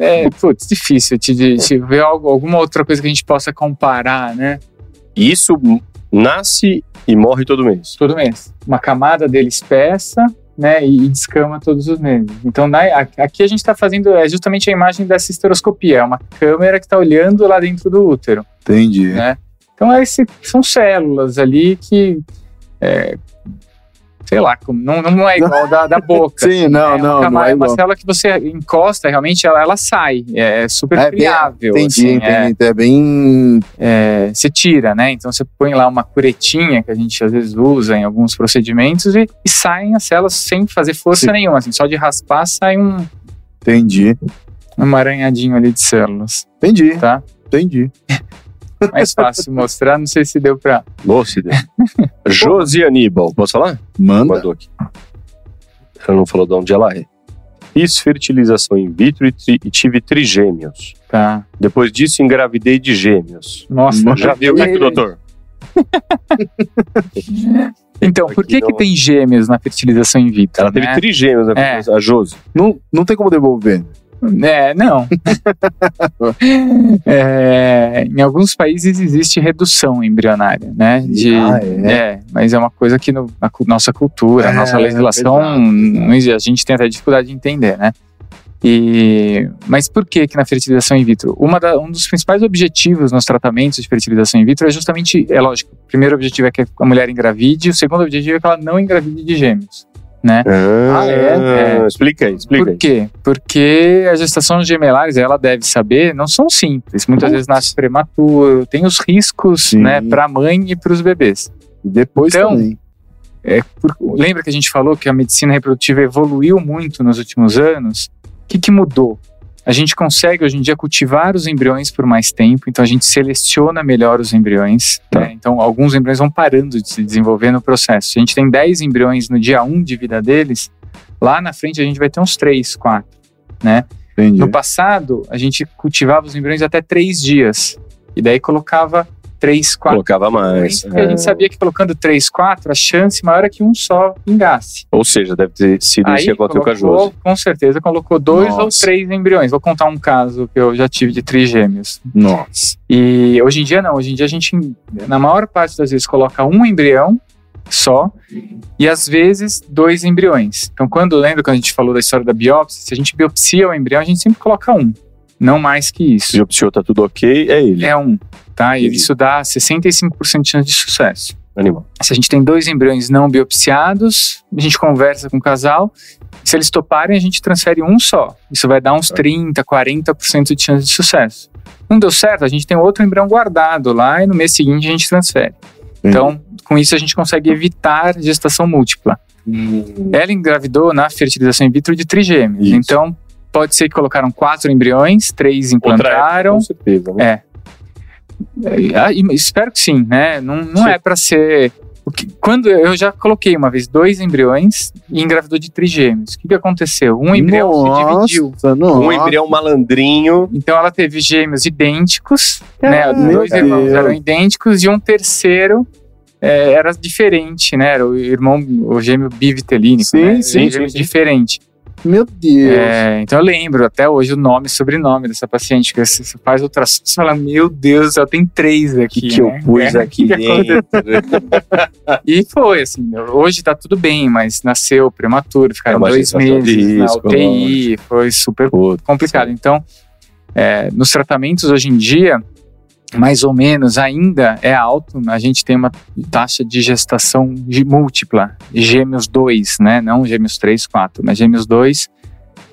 É, putz, difícil te, te ver algo, alguma outra coisa que a gente possa comparar, né? Isso nasce e morre todo mês. Todo mês. Uma camada dele espessa, né? E, e descama todos os meses. Então, na, aqui a gente está fazendo é justamente a imagem dessa esteroscopia. É uma câmera que está olhando lá dentro do útero. Entendi. Né? Então, é esse, são células ali que... É, sei lá, não, não é igual da, da boca. Sim, assim, não, né? não, camada, não é igual. Uma célula que você encosta, realmente, ela, ela sai. É super é friável. Bem, entendi, assim, entendi. É, é bem... É, você tira, né? Então, você põe lá uma curetinha, que a gente às vezes usa em alguns procedimentos, e, e saem as células sem fazer força Sim. nenhuma. Assim, só de raspar, sai um... Entendi. Um aranhadinho ali de células. Entendi, tá? Entendi. Mais fácil mostrar, não sei se deu pra... Boa, se deu. Josi Aníbal, posso falar? Manda. Mandou aqui. Ela não falou de onde ela é. Fiz fertilização in vitro e, tri- e tive trigêmeos. Tá. Depois disso, engravidei de gêmeos. Nossa. Nossa. Já viu aqui, doutor? Então, por que não... que tem gêmeos na fertilização in vitro? Ela né? teve trigêmeos na fertilização, é. a Josi. Não, não tem como devolver. É, não. é, em alguns países existe redução embrionária, né? De, ah, é. é, mas é uma coisa que no, na nossa cultura, é, nossa legislação, é a gente tem até dificuldade de entender, né? E, mas por que que na fertilização in vitro? Uma da, um dos principais objetivos nos tratamentos de fertilização in vitro é justamente, é lógico, o primeiro objetivo é que a mulher engravide, o segundo objetivo é que ela não engravide de gêmeos. Né? Ah, é, é. Explica aí, explica aí. Por quê? Porque as gestações gemelares, ela deve saber, não são simples. Muitas Putz. vezes nasce prematuro, tem os riscos né, para a mãe e para os bebês. E depois então, também. É, por, lembra que a gente falou que a medicina reprodutiva evoluiu muito nos últimos anos? O que, que mudou? A gente consegue hoje em dia cultivar os embriões por mais tempo, então a gente seleciona melhor os embriões. Tá. Né? Então alguns embriões vão parando de se desenvolver no processo. Se a gente tem dez embriões no dia um de vida deles, lá na frente a gente vai ter uns três, quatro. Né? Entendi. No passado, a gente cultivava os embriões até três dias. E daí colocava três, quatro. Colocava mais. Porque é. a gente sabia que colocando três, quatro, a chance maior é que um só engasse. Ou seja, deve ter sido isso que aconteceu com a Josi. Com certeza colocou dois Nossa. ou três embriões. Vou contar um caso que eu já tive de trigêmeos. Nossa. E hoje em dia não. Hoje em dia a gente, na maior parte das vezes, coloca um embrião só e às vezes dois embriões. Então quando lembra quando a gente falou da história da biópsia, se a gente biopsia o embrião, a gente sempre coloca um. Não mais que isso. Se o biopsiou tá tudo ok, é ele. É um, tá? E isso dá sessenta e cinco por cento de chance de sucesso. Animal. Se a gente tem dois embriões não biopsiados, a gente conversa com o casal. Se eles toparem, a gente transfere um só. Isso vai dar uns trinta, quarenta por cento de chance de sucesso. Não deu certo, a gente tem outro embrião guardado lá e no mês seguinte a gente transfere. Uhum. Então, com isso a gente consegue evitar gestação múltipla. Uhum. Ela engravidou na fertilização in vitro de trigêmeos. Isso. Então... Pode ser que colocaram quatro embriões, três implantaram. Outra, com certeza, né? É. É, espero que sim, né? Não, não é para ser O que, quando eu já coloquei uma vez dois embriões e engravidou de trigêmeos. O que, que aconteceu? Um embrião nossa, se dividiu. Nossa. Um embrião malandrinho. Então ela teve gêmeos idênticos, é, né? Dois Deus. irmãos eram idênticos e um terceiro é, era diferente, né? Era o irmão, o gêmeo bivitelínico, sim, né? Sim, gêmeo sim, diferente. Meu Deus. É, então eu lembro até hoje o nome e sobrenome dessa paciente. Que você faz ultrassom e fala: meu Deus, ela tem três aqui. Que, que né? eu pus é, aqui dentro. E foi assim. Hoje tá tudo bem, mas nasceu prematuro, ficaram é dois meses risco, na U T I, não. Foi super Puta, complicado. Sim. Então, é, nos tratamentos hoje em dia, mais ou menos ainda é alto. A gente tem uma taxa de gestação de múltipla, gêmeos dois, né? Não gêmeos três, quatro, mas gêmeos dois,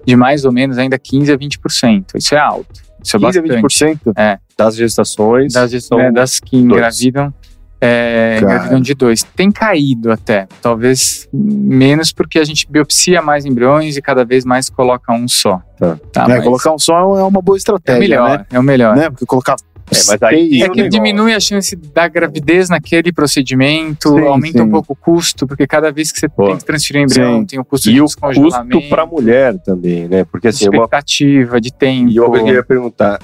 de mais ou menos ainda quinze a vinte por cento. Isso é alto. Isso é quinze bastante. a vinte por cento é. das gestações. Das gestações, é, das que engravidam, é, engravidam de dois. Tem caído até, talvez menos porque a gente biopsia mais embriões e cada vez mais coloca um só. Tá. Tá, é, mas colocar um só é uma boa estratégia. É o melhor, né? É o melhor. Né? Porque colocar É, mas aí é que diminui a chance da gravidez naquele procedimento, sim, aumenta sim. um pouco o custo, porque cada vez que você Pô, tem que transferir um embrião, sim. tem o custo e de descongelamento. E o custo para a mulher também, né? Porque assim, expectativa, de tempo. E eu queria perguntar,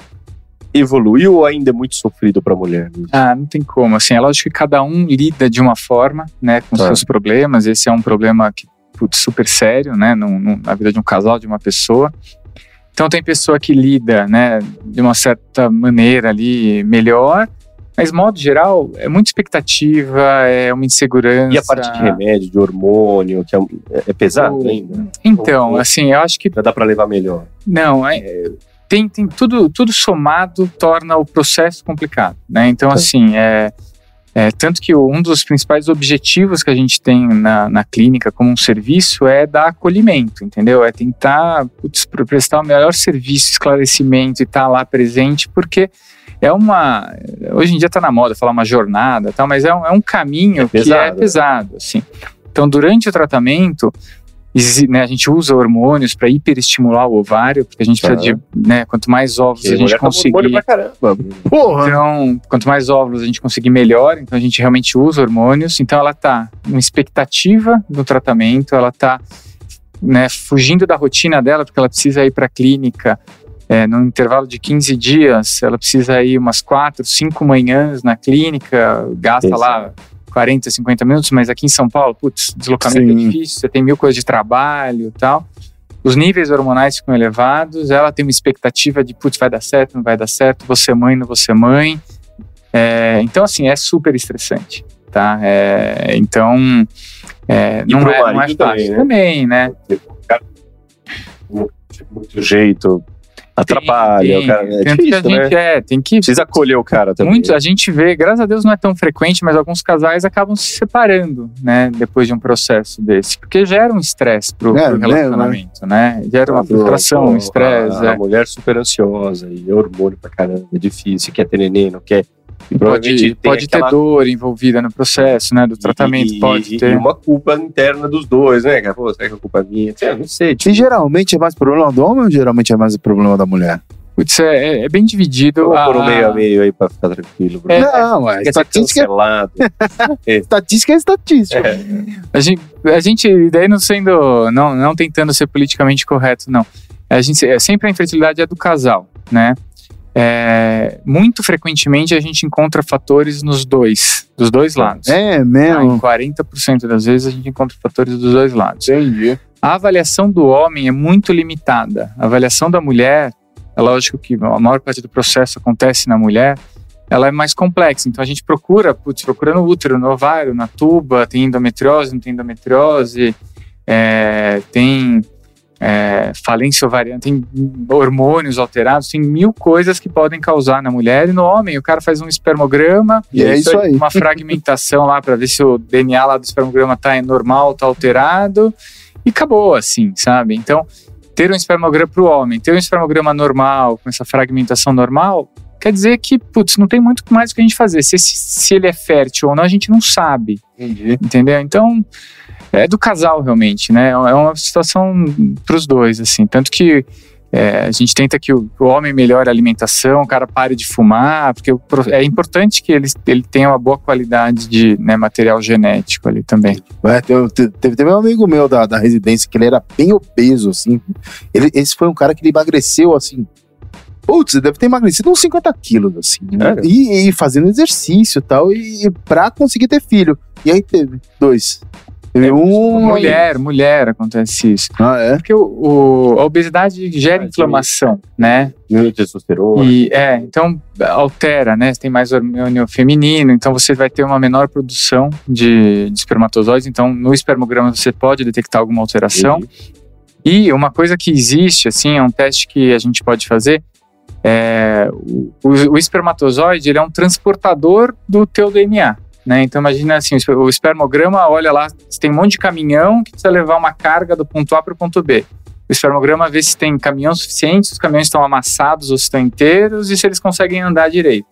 evoluiu ou ainda é muito sofrido para a mulher? Isso? Ah, não tem como. Assim, é lógico que cada um lida de uma forma, né? Com claro. seus problemas. Esse é um problema que, putz, super sério, né? Num, num, na vida de um casal, de uma pessoa. Então tem pessoa que lida, né, de uma certa maneira ali melhor, mas modo geral é muita expectativa, é uma insegurança. E a parte de remédio, de hormônio, que é, é pesado o, ainda? Então, Ou, assim, eu acho que... Já dá para levar melhor. Não, é, tem, tem tudo, tudo somado torna o processo complicado, né, então é. assim, é, é, tanto que um dos principais objetivos que a gente tem na, na clínica como um serviço é dar acolhimento, entendeu? É tentar putz, prestar o melhor serviço, esclarecimento e estar tá lá presente, porque é uma... Hoje em dia está na moda falar uma jornada, tá, mas é um, é um caminho é pesado, que é pesado. Assim. Então, durante o tratamento, né, a gente usa hormônios para hiperestimular o ovário, porque a gente precisa ah. de, né, quanto mais óvulos que a gente conseguir pra caramba. Porra. Então, quanto mais óvulos a gente conseguir, melhor. Então a gente realmente usa hormônios. Então ela tá em expectativa do tratamento, ela tá, né, fugindo da rotina dela, porque ela precisa ir pra clínica é, num intervalo de quinze dias, ela precisa ir umas quatro, cinco manhãs na clínica, gasta Isso. lá quarenta, cinquenta minutos, mas aqui em São Paulo, putz, deslocamento Sim. é difícil, você tem mil coisas de trabalho e tal. Os níveis hormonais ficam elevados, ela tem uma expectativa de, putz, vai dar certo, não vai dar certo, vou ser mãe, não vou ser mãe. É, então, assim, é super estressante, tá? É, então, é, não, é, não é fácil também, né? Também, né? De muito jeito... Atrapalha, tem, o cara é difícil, a gente, né? É, tem que... Precisa acolher o cara também. Muito, a gente vê, graças a Deus não é tão frequente, mas alguns casais acabam se separando, né? Depois de um processo desse. Porque gera um estresse pro, é, pro relacionamento, né? né? Gera uma frustração, um estresse. A, é. a mulher super ansiosa e hormônio pra caramba, é difícil, quer ter neném, não quer... E pode pode aquela... ter dor envolvida no processo, né, do tratamento, e, pode ter. E uma culpa interna dos dois, né, cara? Pô, será que a culpa é minha? Eu não sei. Tipo... E geralmente é mais problema do homem ou geralmente é mais problema da mulher? Putz, é, é bem dividido. Vou ah, por um meio a meio aí pra ficar tranquilo. É, não, é, estatística... é. Estatística é estatística. É. A, gente, a gente, daí não sendo, não, não tentando ser politicamente correto, não. A gente, é, sempre a infertilidade é do casal, né? É, muito frequentemente a gente encontra fatores nos dois, dos dois lados. É mesmo? Em quarenta por cento das vezes a gente encontra fatores dos dois lados. Entendi. A avaliação do homem é muito limitada. A avaliação da mulher, é lógico que a maior parte do processo acontece na mulher, ela é mais complexa. Então a gente procura, putz, procura no útero, no ovário, na tuba, tem endometriose, não tem endometriose, é, tem... É, falência ovariana, tem hormônios alterados, tem mil coisas que podem causar na mulher e no homem. O cara faz um espermograma e é isso aí. Uma fragmentação lá para ver se o D N A lá do espermograma tá normal, tá alterado e acabou assim, sabe? Então, ter um espermograma pro homem, ter um espermograma normal, com essa fragmentação normal, quer dizer que, putz, não tem muito mais o que a gente fazer. Se, se ele é fértil ou não, a gente não sabe. Entendi. Entendeu? Então... É do casal, realmente, né? É uma situação pros dois, assim. Tanto que É, a gente tenta que o, o homem melhore a alimentação, o cara pare de fumar, porque o, é importante que ele, ele tenha uma boa qualidade de, né, material genético ali também. É, teve, teve um amigo meu da, da residência que ele era bem obeso, assim. Ele, esse foi um cara que ele emagreceu, assim... Putz, deve ter emagrecido uns cinquenta quilos, assim, né? E, e fazendo exercício tal, e, e pra conseguir ter filho. E aí teve dois. Teve é, um... Mulher, mulher, acontece isso. Ah, é? Porque o, o, a obesidade gera ah, inflamação, é. né? E testosterona. E, é, então altera, né? Você tem mais hormônio feminino, então você vai ter uma menor produção de, de espermatozoides. Então, no espermograma você pode detectar alguma alteração. E, e uma coisa que existe, assim, é um teste que a gente pode fazer. É, o, o espermatozoide, ele é um transportador do teu D N A, né? Então imagina assim, o espermograma, olha lá, tem um monte de caminhão que precisa levar uma carga do ponto A para o ponto B. O espermograma vê se tem caminhão suficiente, se os caminhões estão amassados ou se estão inteiros e se eles conseguem andar direito.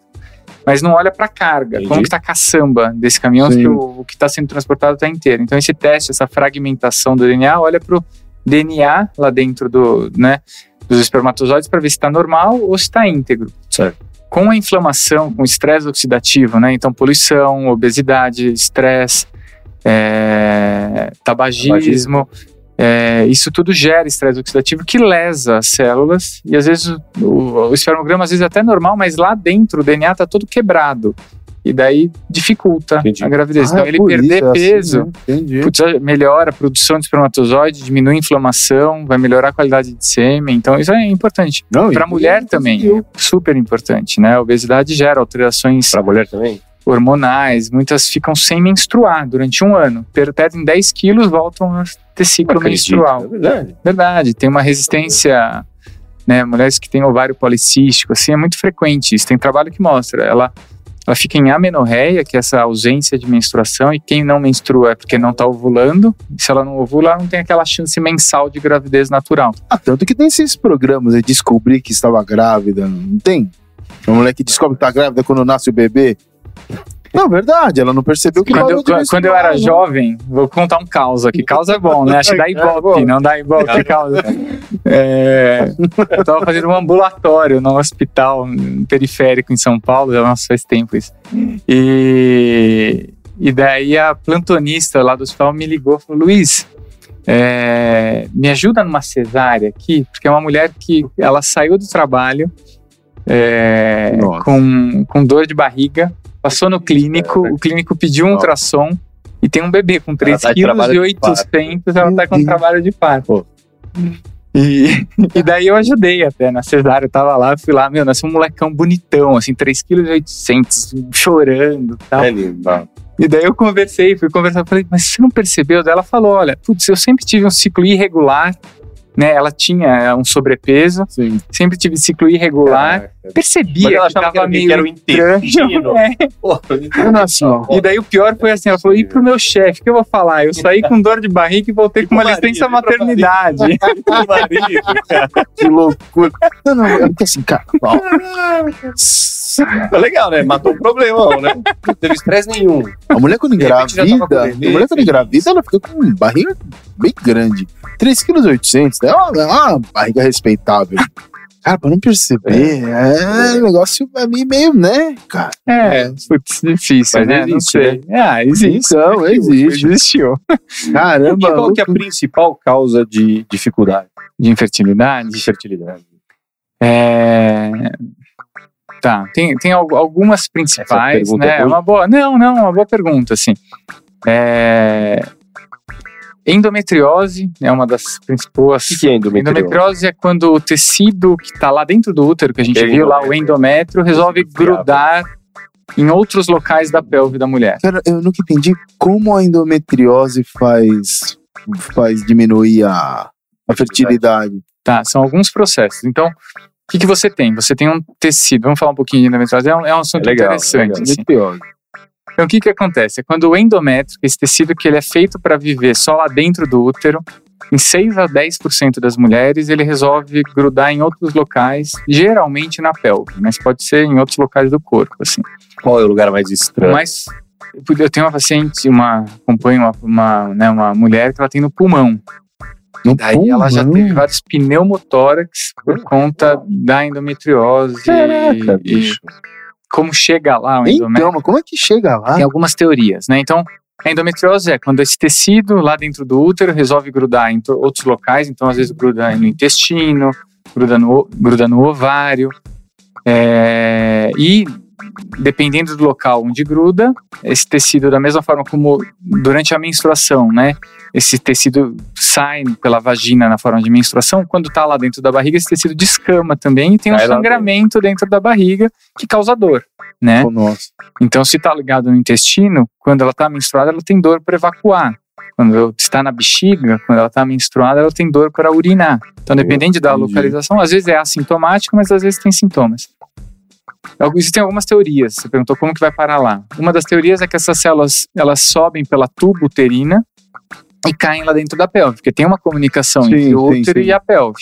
Mas não olha para a carga, Entendi. Como que está a caçamba desse caminhão, se o, o que está sendo transportado está inteiro. Então esse teste, essa fragmentação do D N A, olha para o D N A lá dentro do... né? dos espermatozoides para ver se está normal ou se está íntegro. Certo. Com a inflamação, com o estresse oxidativo, né? Então, poluição, obesidade, estresse, é, tabagismo, tabagismo. É, isso tudo gera estresse oxidativo que lesa as células e às vezes o, o, o espermograma às vezes é até normal, mas lá dentro o D N A está todo quebrado. E daí dificulta Entendi. A gravidez. Ah, então, ele perder isso, peso, assim, putz, melhora a produção de espermatozoide, diminui a inflamação, vai melhorar a qualidade de sêmen. Então, isso é importante. Para a mulher também, é super importante, né? A obesidade gera alterações pra mulher também? Hormonais. Muitas ficam sem menstruar durante um ano. Perdem dez quilos, voltam a ter ciclo acredito, menstrual. É verdade. Verdade. Tem uma resistência, né? Mulheres que têm ovário policístico, assim, é muito frequente isso. Tem trabalho que mostra. Ela... Ela fica em amenorreia, que é essa ausência de menstruação, e quem não menstrua é porque não está ovulando. Se ela não ovula, ela não tem aquela chance mensal de gravidez natural. Ah, tanto que tem esses programas de descobrir que estava grávida, não tem? A mulher que descobre que está grávida quando nasce o bebê. Não, verdade, ela não percebeu que... Quando, eu, quando eu era jovem, vou contar um caos aqui. Caos é bom, né? Acho que dá ibope, não dá ibope, caos. É, eu tava fazendo um ambulatório num hospital periférico em São Paulo, já faz tempo isso. E, e daí a plantonista lá do hospital me ligou e falou, Luiz, é, me ajuda numa cesárea aqui? Porque é uma mulher que ela saiu do trabalho é, com, com dor de barriga. Passou no clínico, o clínico pediu um ultrassom e tem um bebê com três quilos e oitocentos, ela tá com um trabalho de parto. E, e daí eu ajudei até, na cesárea, eu tava lá, fui lá, meu, nasceu um molecão bonitão, assim, três quilos e oitocentos, chorando e tal. É lindo. E daí eu conversei, fui conversar, falei, mas você não percebeu? Daí ela falou, olha, putz, eu sempre tive um ciclo irregular, né, ela tinha um sobrepeso, Sim. sempre tive ciclo irregular, ah, percebia ela que estava que meio que era o intestino, né? Porra, intestino. E daí o pior foi assim, ela falou, e pro meu chefe, o que eu vou falar? Eu saí com dor de barriga e voltei e com uma marido, licença maternidade. Marido, que loucura. Não, não, eu fiquei assim, cara, tá legal, né? Matou um problemão, né? Não teve estresse nenhum. A mulher quando engravida, a mulher quando engravida, ela fica com uma barriga bem grande. três quilos e oitocentos, né? É uma, uma barriga respeitável. Cara, pra não perceber, é, é um negócio pra mim meio, né, cara? É, putz, difícil, mas né? Existe, não sei. Né? Ah, existe. Então, existe. Existiu. Caramba. E qual que é a principal causa de dificuldade? De infertilidade? De infertilidade. É... Tá, tem, tem algumas principais, né? É uma boa... Não, não, uma boa pergunta, assim. É... Endometriose é uma das principais. O que é endometriose? Endometriose é quando o tecido que está lá dentro do útero, que a gente é viu lá, o endométrio, resolve grudar em outros locais da pelve da mulher. Cara, eu nunca entendi como a endometriose faz, faz diminuir a, a fertilidade. Tá, são alguns processos. Então... O que, que você tem? Você tem um tecido. Vamos falar um pouquinho de endometriose. É um, é um assunto é legal, interessante. É legal. Assim. Então, o que, que acontece? É quando o endométrio, esse tecido que ele é feito para viver só lá dentro do útero, em seis a dez por cento das mulheres, ele resolve grudar em outros locais, geralmente na pelve, mas pode ser em outros locais do corpo. Assim. Qual é o lugar mais estranho? Mas eu tenho uma paciente, uma, acompanho uma, uma, né, uma mulher que ela tem no pulmão. No Daí pulmão. Ela já teve vários pneumotórax por conta da endometriose. Caraca, bicho. Como chega lá o endométrio? Então, como é que chega lá? Tem algumas teorias, né? Então, a endometriose é quando esse tecido lá dentro do útero resolve grudar em outros locais. Então, às vezes, gruda no intestino, gruda no, gruda no ovário. É, e, dependendo do local onde gruda, esse tecido, da mesma forma como durante a menstruação, né? Esse tecido sai pela vagina na forma de menstruação. Quando está lá dentro da barriga, esse tecido descama também e tem um Vai sangramento dentro. dentro da barriga que causa dor, né? Oh, nossa. Então, se está ligado no intestino, quando ela está menstruada, ela tem dor para evacuar. Quando está na bexiga, quando ela está menstruada, ela tem dor para urinar. Então, dependendo da localização, às vezes é assintomático, mas às vezes tem sintomas. Existem algumas teorias. Você perguntou como que vai parar lá. Uma das teorias é que essas células, elas sobem pela tuba uterina e caem lá dentro da pelve, porque tem uma comunicação sim, entre o útero sim, sim. e a pelve.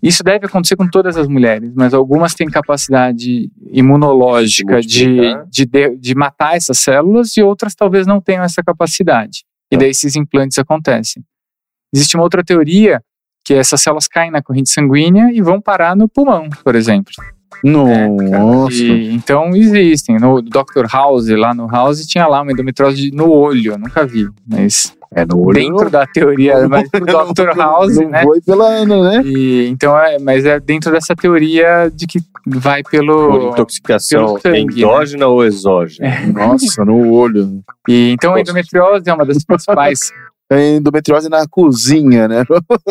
Isso deve acontecer com todas as mulheres, mas algumas têm capacidade imunológica de, de, de, de matar essas células e outras talvez não tenham essa capacidade. E daí esses implantes acontecem. Existe uma outra teoria, que essas células caem na corrente sanguínea e vão parar no pulmão, por exemplo. Nossa! É, e, então existem. No doutor House, lá no House, tinha lá uma endometriose no olho. Eu nunca vi, mas... É no olho? Dentro da teoria, mas do doutor House, não, né? Foi pela Ana, né? E, então, é, mas é dentro dessa teoria de que vai pelo... Por intoxicação pelo sangue, endógena, né? Ou exógena? É. Nossa, no olho. E, então, Nossa. A endometriose é uma das principais... Endometriose na cozinha, né?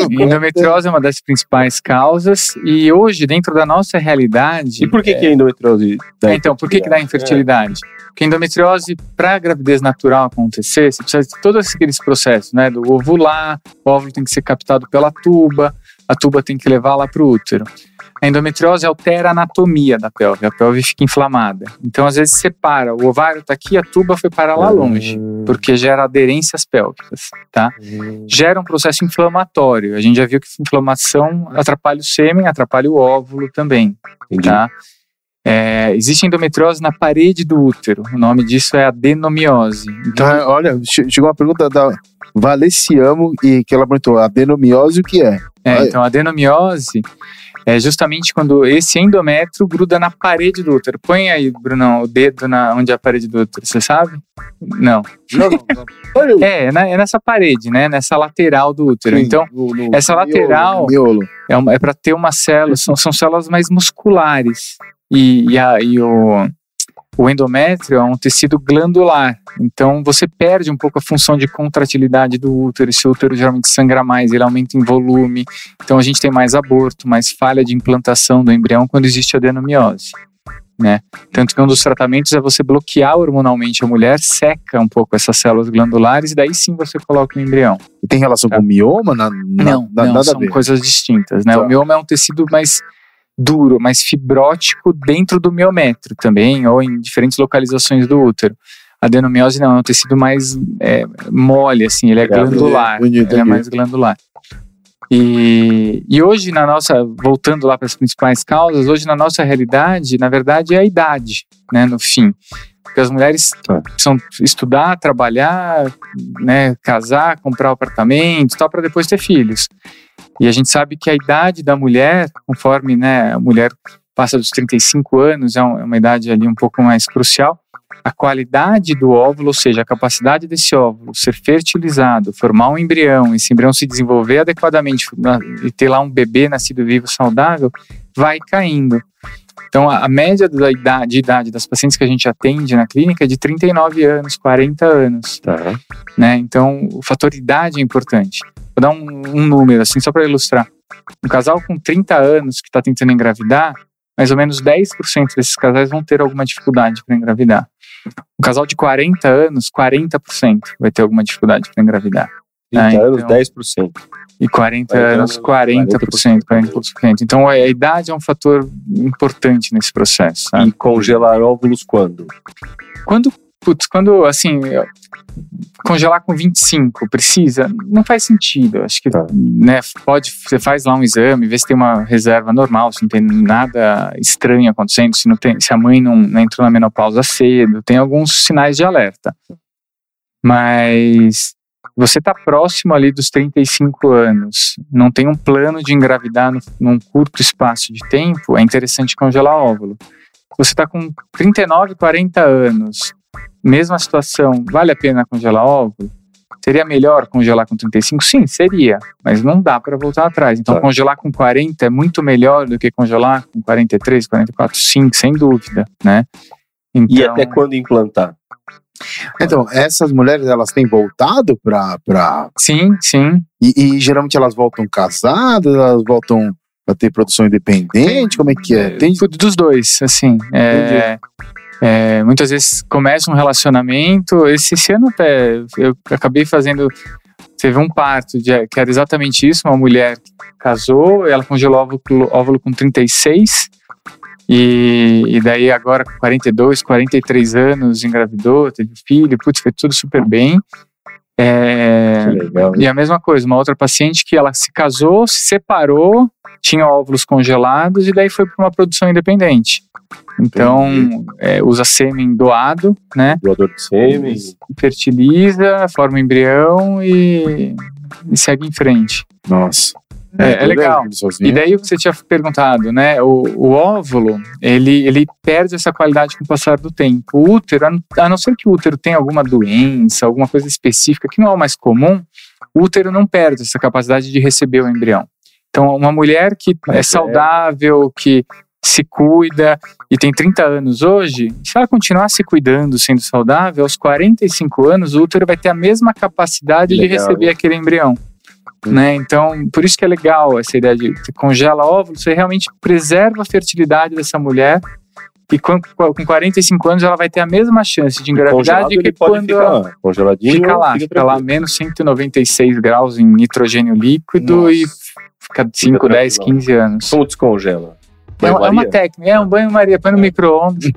Endometriose é uma das principais causas e hoje, dentro da nossa realidade... E por que, é... que a endometriose dá é, Então, por que, que dá infertilidade? É. Porque a endometriose, para a gravidez natural acontecer, você precisa de todos aqueles processos, né? Do ovular, o óvulo tem que ser captado pela tuba, a tuba tem que levar lá para o útero. A endometriose altera a anatomia da pelve, a pelve fica inflamada. Então, às vezes, separa, o ovário está aqui, a tuba foi para lá longe, porque gera aderências pélvicas, tá? Gera um processo inflamatório. A gente já viu que inflamação atrapalha o sêmen, atrapalha o óvulo também, tá? É, existe endometriose na parede do útero. O nome disso é adenomiose. Então, ah, olha, chegou uma pergunta da Valeciamo e que ela perguntou: adenomiose, o que é? É, então, adenomiose é justamente quando esse endométrio gruda na parede do útero. Põe aí, Brunão, o dedo na, onde é a parede do útero, você sabe? Não. Não, não, não. É, é nessa parede, né? Nessa lateral do útero. Sim, então, no, no essa miolo, lateral miolo. é, é para ter uma célula, são, são células mais musculares. E, e, a, e o, o endométrio é um tecido glandular. Então, você perde um pouco a função de contratilidade do útero. Esse útero geralmente sangra mais, ele aumenta em volume. Então, a gente tem mais aborto, mais falha de implantação do embrião quando existe adenomiose, né? Tanto que um dos tratamentos é você bloquear hormonalmente a mulher, seca um pouco essas células glandulares e daí sim você coloca o embrião. E tem relação tá? com o mioma? Na, na, não, na, não nada são a ver. Coisas distintas, né? Tá. O mioma é um tecido mais... duro, mas fibrótico dentro do miométrio também, ou em diferentes localizações do útero. A adenomiose não, é um tecido mais é, mole, assim, ele é, é glandular. Bonito, ele é mais glandular. E, e hoje, na nossa, voltando lá para as principais causas, hoje na nossa realidade, na verdade, é a idade, né, no fim. Porque as mulheres precisam estudar, trabalhar, né, casar, comprar um apartamento, tal, para depois ter filhos. E a gente sabe que a idade da mulher, conforme, né, a mulher passa dos trinta e cinco anos, é uma idade ali um pouco mais crucial, a qualidade do óvulo, ou seja, a capacidade desse óvulo ser fertilizado, formar um embrião, esse embrião se desenvolver adequadamente e ter lá um bebê nascido vivo, saudável, vai caindo. Então, a, a média da idade, de idade das pacientes que a gente atende na clínica é de trinta e nove anos, quarenta anos. Tá. Né? Então, o fator idade é importante. Vou dar um, um número, assim, só para ilustrar. Um casal com trinta anos que está tentando engravidar, mais ou menos dez por cento desses casais vão ter alguma dificuldade para engravidar. Um casal de quarenta anos, quarenta por cento vai ter alguma dificuldade para engravidar. trinta ah, anos, então, dez por cento. E quarenta anos, quarenta por cento, quarenta por cento. Então, a idade é um fator importante nesse processo. Sabe? E congelar óvulos quando? Quando, putz, quando, assim, congelar com vinte e cinco, precisa? Não faz sentido. Acho que, tá. né, pode, você faz lá um exame, vê se tem uma reserva normal, se não tem nada estranho acontecendo, se, não tem, se a mãe não, não entrou na menopausa cedo, tem alguns sinais de alerta. Mas... você está próximo ali dos trinta e cinco anos, não tem um plano de engravidar no, num curto espaço de tempo, é interessante congelar óvulo. Você está com trinta e nove, quarenta anos, mesma situação, vale a pena congelar óvulo? Seria melhor congelar com trinta e cinco? Sim, seria, mas não dá para voltar atrás. Então, claro, congelar com quarenta é muito melhor do que congelar com quarenta e três, quarenta e quatro, cinco, sem dúvida, né? Então, e até quando implantar? Então, essas mulheres, elas têm voltado para... Pra... Sim, sim. E, e geralmente elas voltam casadas, elas voltam para ter produção independente, como é que é? Tem... Dos dois, assim. É, é, muitas vezes começa um relacionamento, esse, esse ano até eu acabei fazendo... Teve um parto, de, que era exatamente isso, uma mulher casou, ela congelou óvulo, óvulo com trinta e seis... E, e daí agora com quarenta e dois, quarenta e três anos, engravidou, teve filho, putz, foi tudo super bem. É, legal, né? E a mesma coisa, uma outra paciente que ela se casou, se separou, tinha óvulos congelados e daí foi para uma produção independente. Então, é, usa sêmen doado, né? Doador de sêmen. Fertiliza, forma embrião e, e segue em frente. Nossa. É, é legal. E daí você tinha perguntado, né? O, o óvulo, ele, ele perde essa qualidade com o passar do tempo. O útero, a não ser que o útero tenha alguma doença, alguma coisa específica, que não é o mais comum, o útero não perde essa capacidade de receber o embrião. Então, uma mulher que é saudável, que se cuida e tem trinta anos hoje, se ela continuar se cuidando, sendo saudável, aos quarenta e cinco anos, o útero vai ter a mesma capacidade de receber aquele embrião. Né? Então, por isso que é legal essa ideia de você congela óvulo, você realmente preserva a fertilidade dessa mulher e com, com quarenta e cinco anos ela vai ter a mesma chance de engravidar do que quando ficar, ela congeladinho, fica lá, fica, fica lá menos cento e noventa e seis graus em nitrogênio líquido. Nossa. E fica cinco, dez, quinze anos. Como descongela? É uma, é uma técnica, é um banho-maria, põe no é. micro-ondas.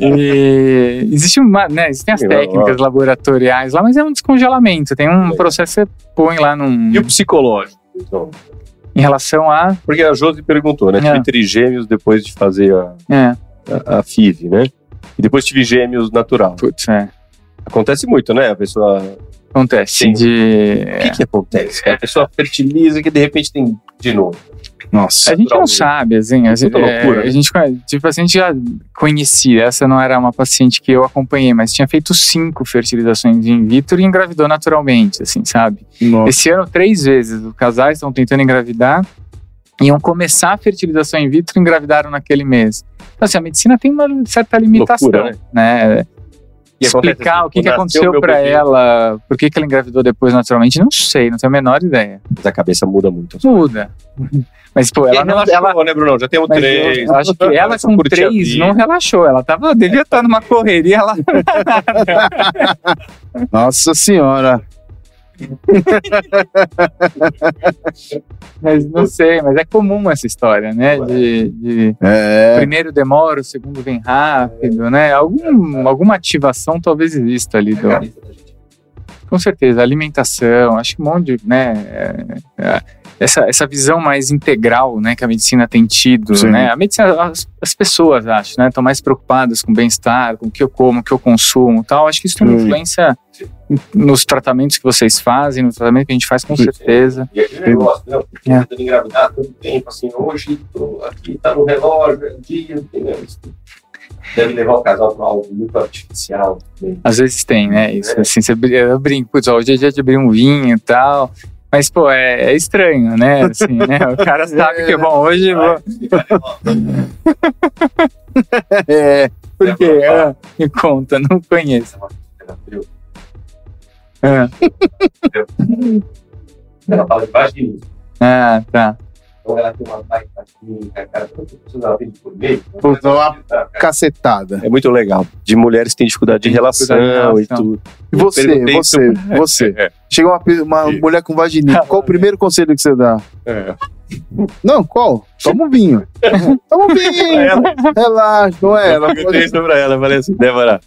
E existe uma, né, existem as técnicas laboratoriais lá, mas é um descongelamento, tem um é. processo que você põe lá num... E o psicológico, então? Em relação a... Porque a Josi perguntou, né, é. tive trigêmeos depois de fazer a, é. a, a F I V, né? E depois tive gêmeos natural. Putz, é. Acontece muito, né, a pessoa... Acontece. Tem... De... O que que acontece? É. A pessoa fertiliza que de repente tem de novo. Nossa, a gente não sabe, assim, é a, gente, loucura, é, né? a gente tipo, a gente já conhecia, essa não era uma paciente que eu acompanhei, mas tinha feito cinco fertilizações in vitro e engravidou naturalmente, assim, sabe? Nossa. Esse ano, três vezes, os casais estão tentando engravidar, iam começar a fertilização in vitro e engravidaram naquele mês. Então, assim, a medicina tem uma certa limitação, loucura, né? né? E explicar o que, que aconteceu para ela, por que, que ela engravidou depois naturalmente, não sei, não tenho a menor ideia. Mas a cabeça muda muito. Muda. Mas, pô, ela, ela não... Relaxou, ela, né, Bruno? Já tem um três. Acho que ela com três não relaxou. Ela tava, devia estar numa correria lá. Nossa Senhora. Mas não sei, mas é comum essa história, né? De, de é. primeiro demora, o segundo vem rápido, né? Algum, alguma ativação talvez exista ali do... Com certeza, alimentação, acho que um monte de, né? Essa, essa visão mais integral, né, que a medicina tem tido, sim, né? A medicina, as, as pessoas, acho, né, estão mais preocupadas com o bem-estar, com o que eu como, o que eu consumo, tal. Acho que isso tem uma influência nos tratamentos que vocês fazem, no tratamento que a gente faz, com sim, certeza. E aquele negócio, né? Eu tô tentando engravidar tanto tempo, assim, hoje, tô aqui, tá no relógio, é um dia, não tem nada. Deve levar o casal para algo muito artificial. Né? Às vezes tem, né? Isso, é. assim, você, eu brinco, putz, hoje é dia de abrir um vinho e tal. Mas, pô, é, é estranho, né? Assim, né? O cara sabe que, bom, hoje vou... é, porque, ah, me conta, não conheço. Ah. Ela fala debaixo de mim. Ah, tá. Ela tem uma baita clínica, cara, quantas pessoas ela vende por mês? Puta, uma cacetada. É muito legal. De mulheres que têm dificuldade de relação, relação e tudo. E você, você, tu... você. É. Chega uma, uma mulher com vaginismo, qual o primeiro conselho que você dá? É. Não, qual? Toma um vinho. Toma um vinho. Relaxa, não é? Ela, eu perguntei isso pra ela, eu falei assim, Débora,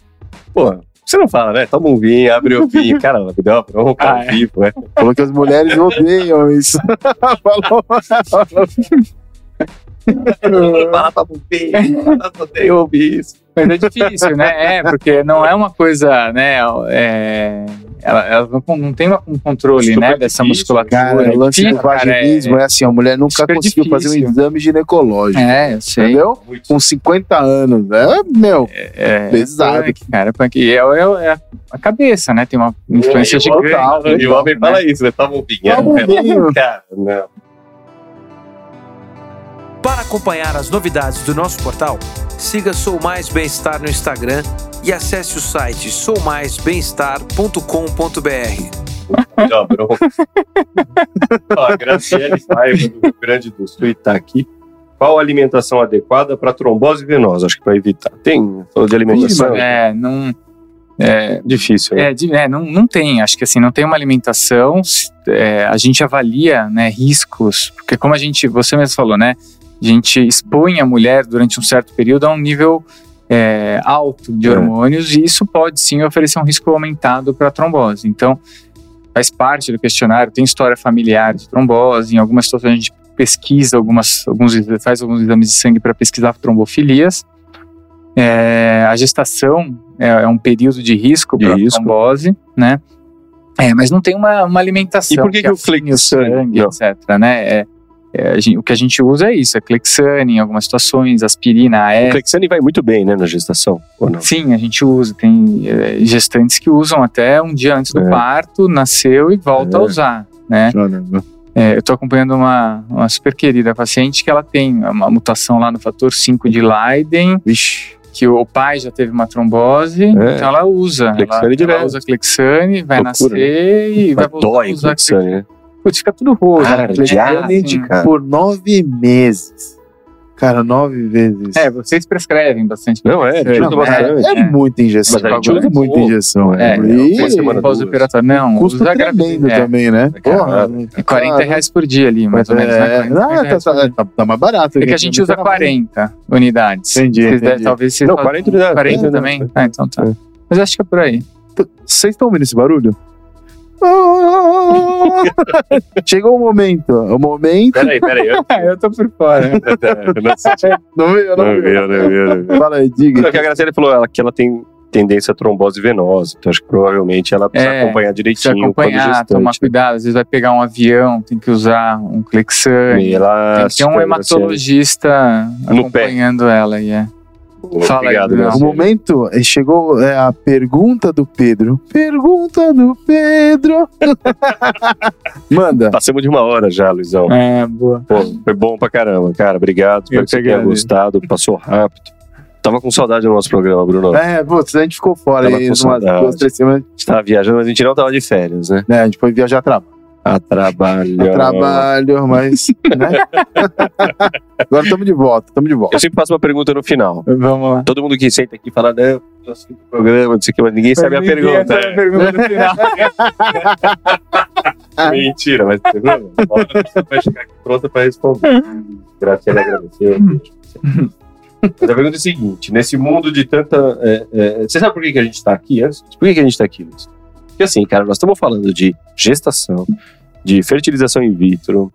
porra, você não fala, né? Toma um vinho, abre o vinho. Caramba, deu uma bronca no bico, né? Falou que as mulheres odeiam isso. Falou. Fala pra bobeira, eu ouvi isso. Mas é difícil, né? É, porque não é uma coisa, né? É, Ela, ela não, não tem um controle, né, dessa musculatura. Cara, o lance do vaginismo é, é assim, a mulher nunca conseguiu difícil. fazer um exame ginecológico. É, eu sei. Entendeu? Muito. Com cinquenta anos. É, meu, é, é, pesado. É, cara, porque é, é, é a cabeça, né? Tem uma influência total. E o homem fala isso, né? Tá bobinho, né? Cara, não. Para acompanhar as novidades do nosso portal, siga Sou Mais Bem-Estar no Instagram e acesse o site sou mais bem estar ponto com ponto b r. Ó, bro. Ó, Graciele Paiva, do Rio Grande do Sul, está aqui. Qual a alimentação adequada para trombose venosa? Acho que para evitar. Tem falou de alimentação? É, não... É, difícil, né? É, é, não, não tem, acho que assim, não tem uma alimentação, é, a gente avalia, né, riscos, porque como a gente, você mesmo falou, né, a gente expõe a mulher durante um certo período a um nível é, alto de hormônios, é. e isso pode sim oferecer um risco aumentado para a trombose. Então, faz parte do questionário, tem história familiar de trombose, em algumas situações a gente pesquisa, algumas, alguns, faz alguns exames de sangue para pesquisar trombofilias. É, a gestação é, é um período de risco para trombose, né? É, mas não tem uma, uma alimentação. E por que, que, que o Clexane, sangue, etcétera, né? É, é, gente, o que a gente usa é isso, é Clexane em algumas situações, aspirina, A E S. O Clexane vai muito bem, né, na gestação, ou não? Sim, a gente usa, tem é, gestantes que usam até um dia antes do é. parto, nasceu e volta é. a usar, né? É, eu estou acompanhando uma, uma super querida paciente que ela tem uma mutação lá no fator cinco de Leiden. Vixe. Que o pai já teve uma trombose, é. então ela usa. Clexane ela, ela usa Clexane, vai Procura, nascer né? e vai voltar dói a usar Clexane. Clexane. Putz, fica tudo roxo. Cara, diálise, assim, cara. Por nove meses. Cara, nove vezes. É, vocês prescrevem bastante. Não, é, não, não, bastante. É, é, é muita injeção. Mas a gente usa muita injeção. É, pós-operatório. Não, custa tremendo é. também, né? Porra, é quarenta reais por dia ali, mais é, ou menos. É, né? Ah, tá, tá, tá, tá mais barato. É que a gente usa quarenta unidades. Entendi, vocês entendi. Deve, talvez vocês não, quarenta unidades. quarenta também? Ah, então tá. É. Mas acho que é por aí. Vocês estão ouvindo esse barulho? Chegou o momento. O momento. Peraí, peraí. Eu, eu tô por fora. Não viu, não viu. Fala aí, diga. Porque a Graciela falou ela, que ela tem tendência à trombose venosa. Então acho que provavelmente ela precisa é, acompanhar direitinho. Precisa acompanhar, tomar cuidado. Às vezes vai pegar um avião, tem que usar um Clexane. Tem que ter um hematologista acompanhando ela. E é. Fala Obrigado, aí, o momento chegou é, a pergunta do Pedro. Pergunta do Pedro. Manda. Passamos de uma hora já, Luizão. É, boa. Pô, foi bom pra caramba, cara. Obrigado. Espero que você tenha gostado. Passou rápido. Tava com saudade do nosso programa, Bruno. É, putz, a gente ficou fora aí umas duas, três semanas. A gente tava viajando, mas a gente não tava de férias, né? É, a gente foi viajar a trabalho. A trabalho. A trabalho, mas. Né? Agora estamos de volta, estamos de volta. Eu sempre faço uma pergunta no final. Vamos lá. Todo mundo que senta aqui fala, não, eu assisto o programa, não sei o que, mas ninguém sabe a pergunta. É. A pergunta no final. Mentira, mas você vai ficar aqui pronta para responder. Graças a Deus, agradecer. Mas a pergunta é a seguinte: nesse mundo de tanta. É, é, você sabe por que, que a gente está aqui antes? Por que, que a gente está aqui, Luiz? Porque assim, cara, nós estamos falando de gestação, de fertilização in vitro,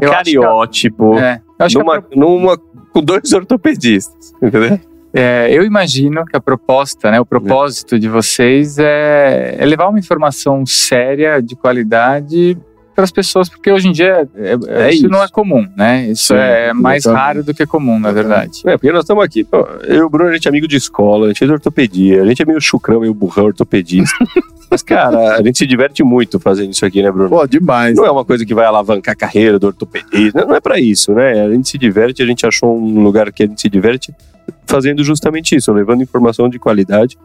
eu cariótipo, acho que, é, eu acho numa, que a... numa, com dois ortopedistas, entendeu? É, eu imagino que a proposta, né, o propósito é. de vocês é, é levar uma informação séria, de qualidade, para as pessoas, porque hoje em dia é, é isso, isso não é comum, né? Isso Sim, é mais então, raro do que comum, na verdade. É, porque nós estamos aqui, pô, eu e o Bruno, a gente é amigo de escola, a gente é de ortopedia, a gente é meio chucrão, meio burrão, ortopedista. Mas, cara, a gente se diverte muito fazendo isso aqui, né, Bruno? Pô, demais. Não é uma coisa que vai alavancar a carreira do ortopedista, não é pra isso, né? A gente se diverte, a gente achou um lugar que a gente se diverte fazendo justamente isso, levando informação de qualidade,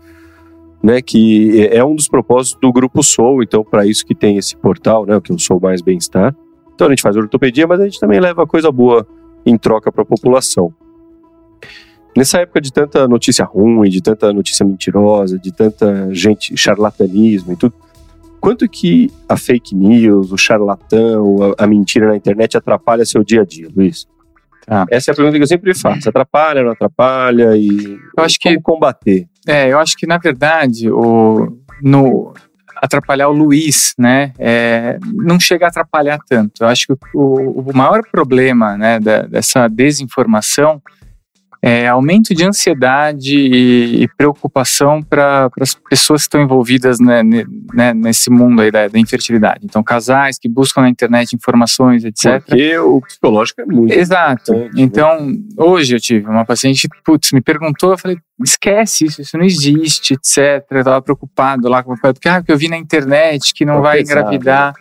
né, que é um dos propósitos do Grupo Sou, então para isso que tem esse portal, né, que é o Sou Mais Bem-Estar. Então a gente faz ortopedia, mas a gente também leva coisa boa em troca para a população. Nessa época de tanta notícia ruim, de tanta notícia mentirosa, de tanta gente, charlatanismo e tudo, quanto que a fake news, o charlatão, a, a mentira na internet atrapalha seu dia a dia, Luiz? Ah. Essa é a pergunta que eu sempre faço. Atrapalha, não atrapalha? E eu acho como que, combater? É, eu acho que, na verdade, o, no, atrapalhar o Luiz, né, é, não chega a atrapalhar tanto. Eu acho que o, o maior problema, né, da, dessa desinformação é, aumento de ansiedade e, e preocupação para as pessoas que estão envolvidas, né, né, nesse mundo aí da, da infertilidade. Então, casais que buscam na internet informações, etcétera. Porque o psicológico é muito. Exato. Então, hoje eu tive uma paciente, putz, me perguntou, eu falei, esquece isso, isso não existe, etcétera. Eu estava preocupado lá com o pai, porque ah, eu vi na internet que não vai engravidar.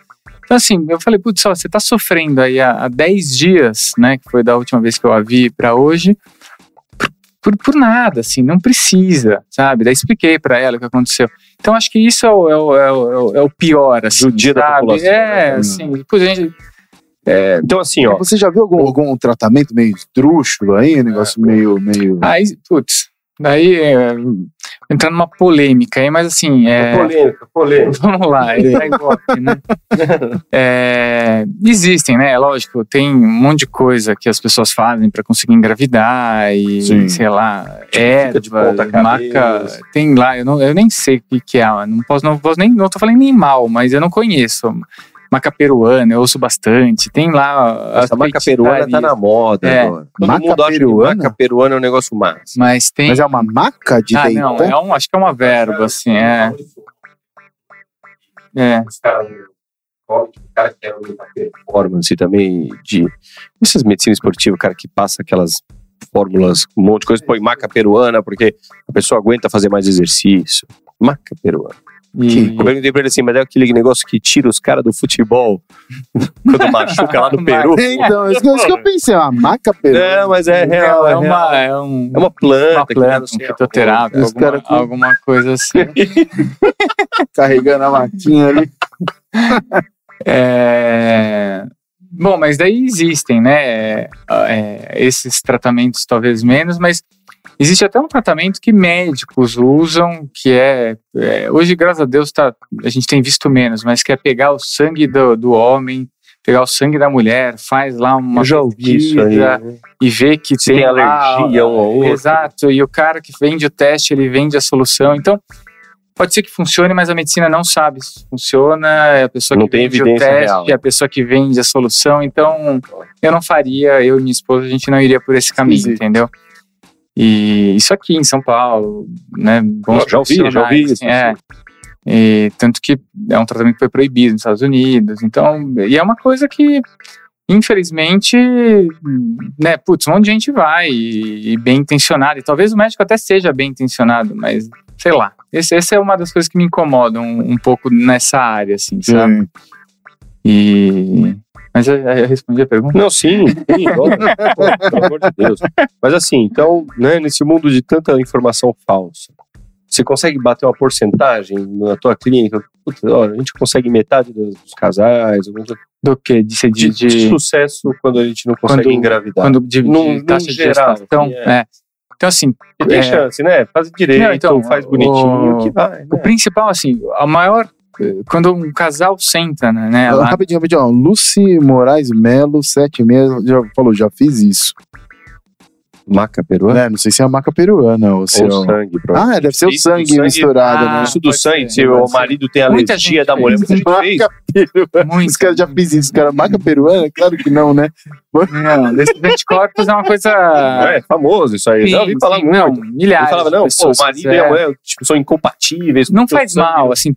Então, assim, eu falei, putz, ó, você tá sofrendo aí há, há dez dias, né, que foi da última vez que eu a vi pra hoje, por, por nada, assim, não precisa, sabe? Daí expliquei pra ela o que aconteceu. Então, acho que isso é o, é o, é o, é o pior, assim, do dia, sabe? Da população. É, né? assim, putz, a gente... É, então, assim, ó... Você já viu algum, algum tratamento meio esdrúxulo aí, negócio é, meio... meio... Aí, putz... Daí, é, entrando numa polêmica aí, mas assim... É, polêmica, polêmica. Vamos lá, é, é golpe, né? É, existem, né? Lógico, tem um monte de coisa que as pessoas fazem para conseguir engravidar e, sim, sei lá, erva, maca... Tem lá, eu, não, eu nem sei o que é, não posso, não posso nem... Não tô falando nem mal, mas eu não conheço... Maca peruana, eu ouço bastante. Tem lá... Essa maca peruana tá na moda é. agora. Todo maca mundo acha peruana? Que maca peruana é um negócio massa. Mas tem... Mas é uma maca de ah, deitar? Não, é um, acho que é uma verba, assim, é. É. O cara que é uma performance também de... Essas medicinas esportivas, o cara que passa aquelas fórmulas, um monte de coisa, põe maca peruana, porque a pessoa aguenta fazer mais exercício. Maca peruana. E... Eu perguntei pra ele assim, mas é aquele negócio que tira os caras do futebol quando machuca lá no Peru. Então, isso que eu pensei, uma maca peru. É, mas é real, é, é, uma, real. É, um, é uma planta, uma planta que, um fitoterápico, alguma, com... alguma coisa assim. Carregando a maquinha ali. É... Bom, mas daí existem, né, é, esses tratamentos talvez menos, mas existe até um tratamento que médicos usam, que é, é hoje, graças a Deus, tá, a gente tem visto menos, mas que é pegar o sangue do, do homem, pegar o sangue da mulher, faz lá uma pesquisa e vê que tem, tem alergia ou outra. Exato, e o cara que vende o teste, ele vende a solução. Então, pode ser que funcione, mas a medicina não sabe se funciona, é a pessoa que vende o teste, é a pessoa que vende a solução. Então, eu não faria, eu e minha esposa, a gente não iria por esse caminho, sim, entendeu? E isso aqui em São Paulo, né? Bons já ouvi, já ouvi isso. É. E, tanto que é um tratamento que foi proibido nos Estados Unidos. Então, e é uma coisa que, infelizmente, né? Putz, um monte de gente vai e, e bem intencionado. E talvez o médico até seja bem intencionado, mas sei lá. Esse, essa é uma das coisas que me incomodam um, um pouco nessa área, assim, sabe? Hum. E... Mas eu, eu respondi a pergunta? Não, sim, sim, pelo amor de Deus. Mas assim, então, né, nesse mundo de tanta informação falsa, você consegue bater uma porcentagem na tua clínica? Putz, olha, a gente consegue metade dos, dos casais, do que de, de, de, de sucesso quando a gente não consegue quando, engravidar. Quando de, num, de taxa geral, de gestação, é. É. Então, assim... E tem é, chance, né? Faz direito, não, então, faz bonitinho, o, que vai. Né? O principal, assim, a maior... Quando um casal senta, né? Ela... Rapidinho, rapidinho. Ó. Lucy Moraes Melo, sete e meia, já falou, já fiz isso. Maca peruana? É, não sei se é a maca peruana ou se ou é o sangue. Ah, é, deve ser o sangue, sangue misturado. Ah, né? Isso do sangue, se o marido tem alergia da mulher. Muita gente fez. Os caras já fiz isso, cara. Maca peruana? Claro que não, né? Não, desses anticorpos é uma coisa... É, famoso isso aí. Sim, não, eu vi sim, falar não, muito. Milhares eu falava, não, pô, o marido é. e a mulher tipo, são incompatíveis. Não faz mal, assim,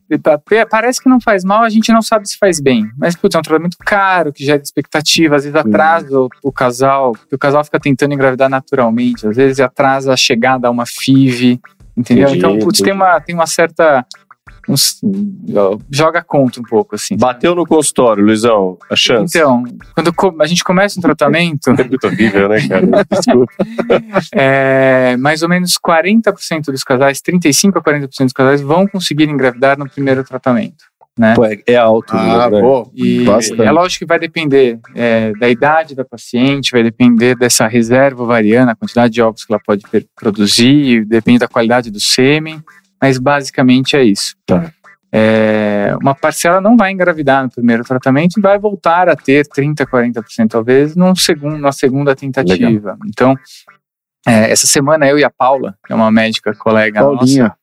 parece que não faz mal, a gente não sabe se faz bem. Mas, putz, é um tratamento caro, que gera expectativa, às vezes atrasa hum. o, o casal, porque o casal fica tentando engravidar naturalmente. Às vezes atrasa a chegada a uma F I V, entendeu? Entendi, então, putz, tem uma, tem uma certa... Uns, joga contra um pouco, assim. Bateu no consultório, Luizão, a chance. Então, quando a gente começa um tratamento... É muito horrível, né, cara? Desculpa. É, mais ou menos quarenta por cento dos casais, trinta e cinco a quarenta por cento dos casais vão conseguir engravidar no primeiro tratamento. Né? Pô, é alto. Ah, né? Pô, e é lógico que vai depender é, da idade da paciente, vai depender dessa reserva ovariana, a quantidade de óvulos que ela pode produzir, depende da qualidade do sêmen, mas basicamente é isso. Tá. É, uma parcela não vai engravidar no primeiro tratamento e vai voltar a ter trinta, quarenta por cento talvez num segundo, na segunda tentativa. Legal. Então, é, essa semana eu e a Paula, que é uma médica colega Paulinha. Nossa,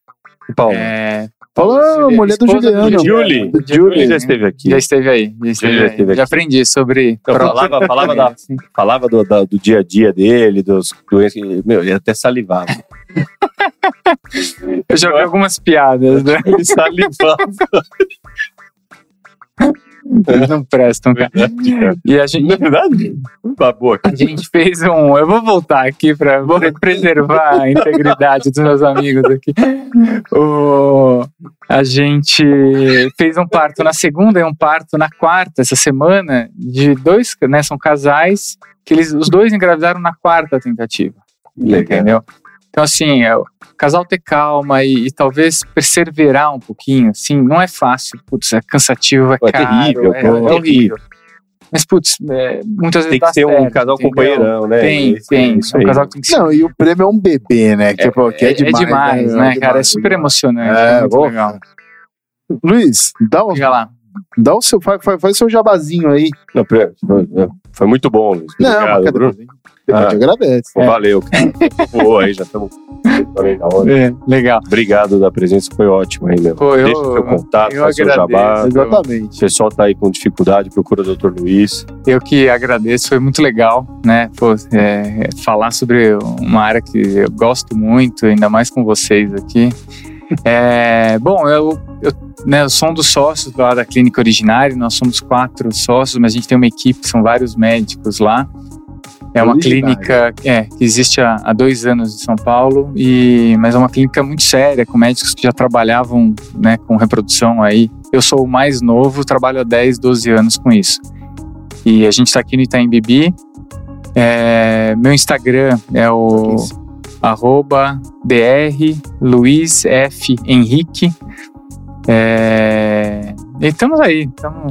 Paulo. É... Paulo, mulher do Juliano. Julie. Julie já esteve aqui. Já esteve aí. Já, esteve aí. Já, esteve já aprendi sobre... Eu falava, falava, da, falava do, da, do dia a dia dele, dos doenças. Meu, ele até salivava. Eu já vi algumas piadas, né? Ele salivava. Eles não prestam, cara. Verdade, e a gente, na verdade, a gente fez um... Eu vou voltar aqui para preservar a integridade dos meus amigos aqui. O, a gente fez um parto na segunda e um parto na quarta, essa semana, de dois, né? São casais que eles, os dois engravidaram na quarta tentativa. Legal. Entendeu? Então, assim, é, o casal ter calma e, e talvez perseverar um pouquinho, assim, não é fácil, putz, é cansativo, é, pô, caro, é terrível, é, pô, é, é horrível. Mas, putz, é, muitas vezes tem que ser certo, um casal entendeu? Companheirão, né? Tem, tem, tem, isso é um casal que tem que ser. Não, e o prêmio é um bebê, né? Que é, é, que é, é demais, é demais, né, é demais, cara? É super emocionante, é, é muito legal. Luiz, dá um... Diga lá. Dá o seu, faz, faz o seu jabazinho aí. Não, foi muito bom, Luiz. Não, obrigado, Bruno. Eu ah, te agradeço. Pô, é. Valeu. Pô, aí já estamos. É, legal. Obrigado da presença, foi ótimo aí, meu. Pô, eu, deixa o seu contato, faz seu jabá. Exatamente. O pessoal tá aí com dificuldade, procura o doutor Luiz. Eu que agradeço, foi muito legal, né? Pô, é, falar sobre uma área que eu gosto muito, ainda mais com vocês aqui. É, bom, eu, eu, né, eu sou um dos sócios lá da Clínica Originária. Nós somos quatro sócios, mas a gente tem uma equipe, são vários médicos lá. É uma Originária. Clínica é, que existe há, há dois anos em São Paulo, e, mas é uma clínica muito séria, com médicos que já trabalhavam, né, com reprodução aí. Eu sou o mais novo, trabalho há dez, doze anos com isso. E a gente está aqui no Itaim Bibi. É, meu Instagram é o... quinze arroba Dr. Luis F. Henrique. É... E estamos aí. Tamo...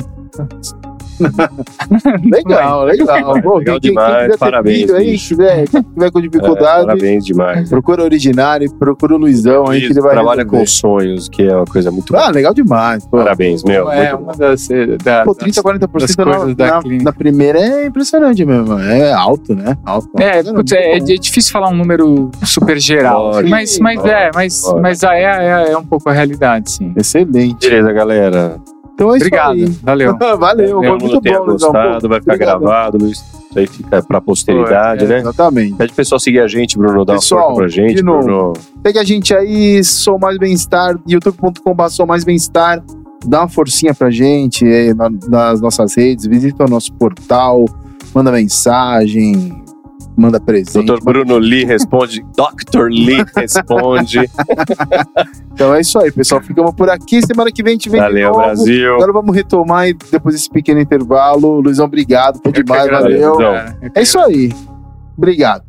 legal, legal. Bom, legal quem, demais, quem parabéns. Aí, se tiver, se tiver com dificuldade, é, parabéns demais. Procura o Originário, procura o Luizão. Isso, aí que ele vai trabalha resolver. Com sonhos, que é uma coisa muito boa. Ah, legal demais. Pô. Parabéns, meu. É, uma das, da, pô, trinta, quarenta por cento na, da na, na primeira é impressionante mesmo. É alto, né? Alto, alto. É, putz, é, é difícil falar um número super geral. Bora, mas mas bora, é, mas, mas é, é, é um pouco a realidade, sim. Excelente. Beleza, galera. Então é obrigado, isso aí. Valeu. Valeu, foi muito bom. Gostado, vai ficar obrigado. Gravado, isso aí fica pra posteridade, é, né? Exatamente. Pede o pessoal seguir a gente, Bruno, dá pessoal, uma força pra gente, Bruno. Segue a gente aí, Sou Mais Bem-Estar, youtube ponto com ponto b r Sou Mais Bem-Estar, dá uma forcinha pra gente é, nas nossas redes, visita o nosso portal, manda mensagem... Manda presente. doutor Bruno Li responde. doutor Li responde. Então é isso aí, pessoal. Ficamos por aqui. Semana que vem a gente vem valeu, de novo. Valeu, Brasil. Agora vamos retomar depois desse pequeno intervalo. Luizão, obrigado. Foi demais. Valeu. É isso aí. Obrigado.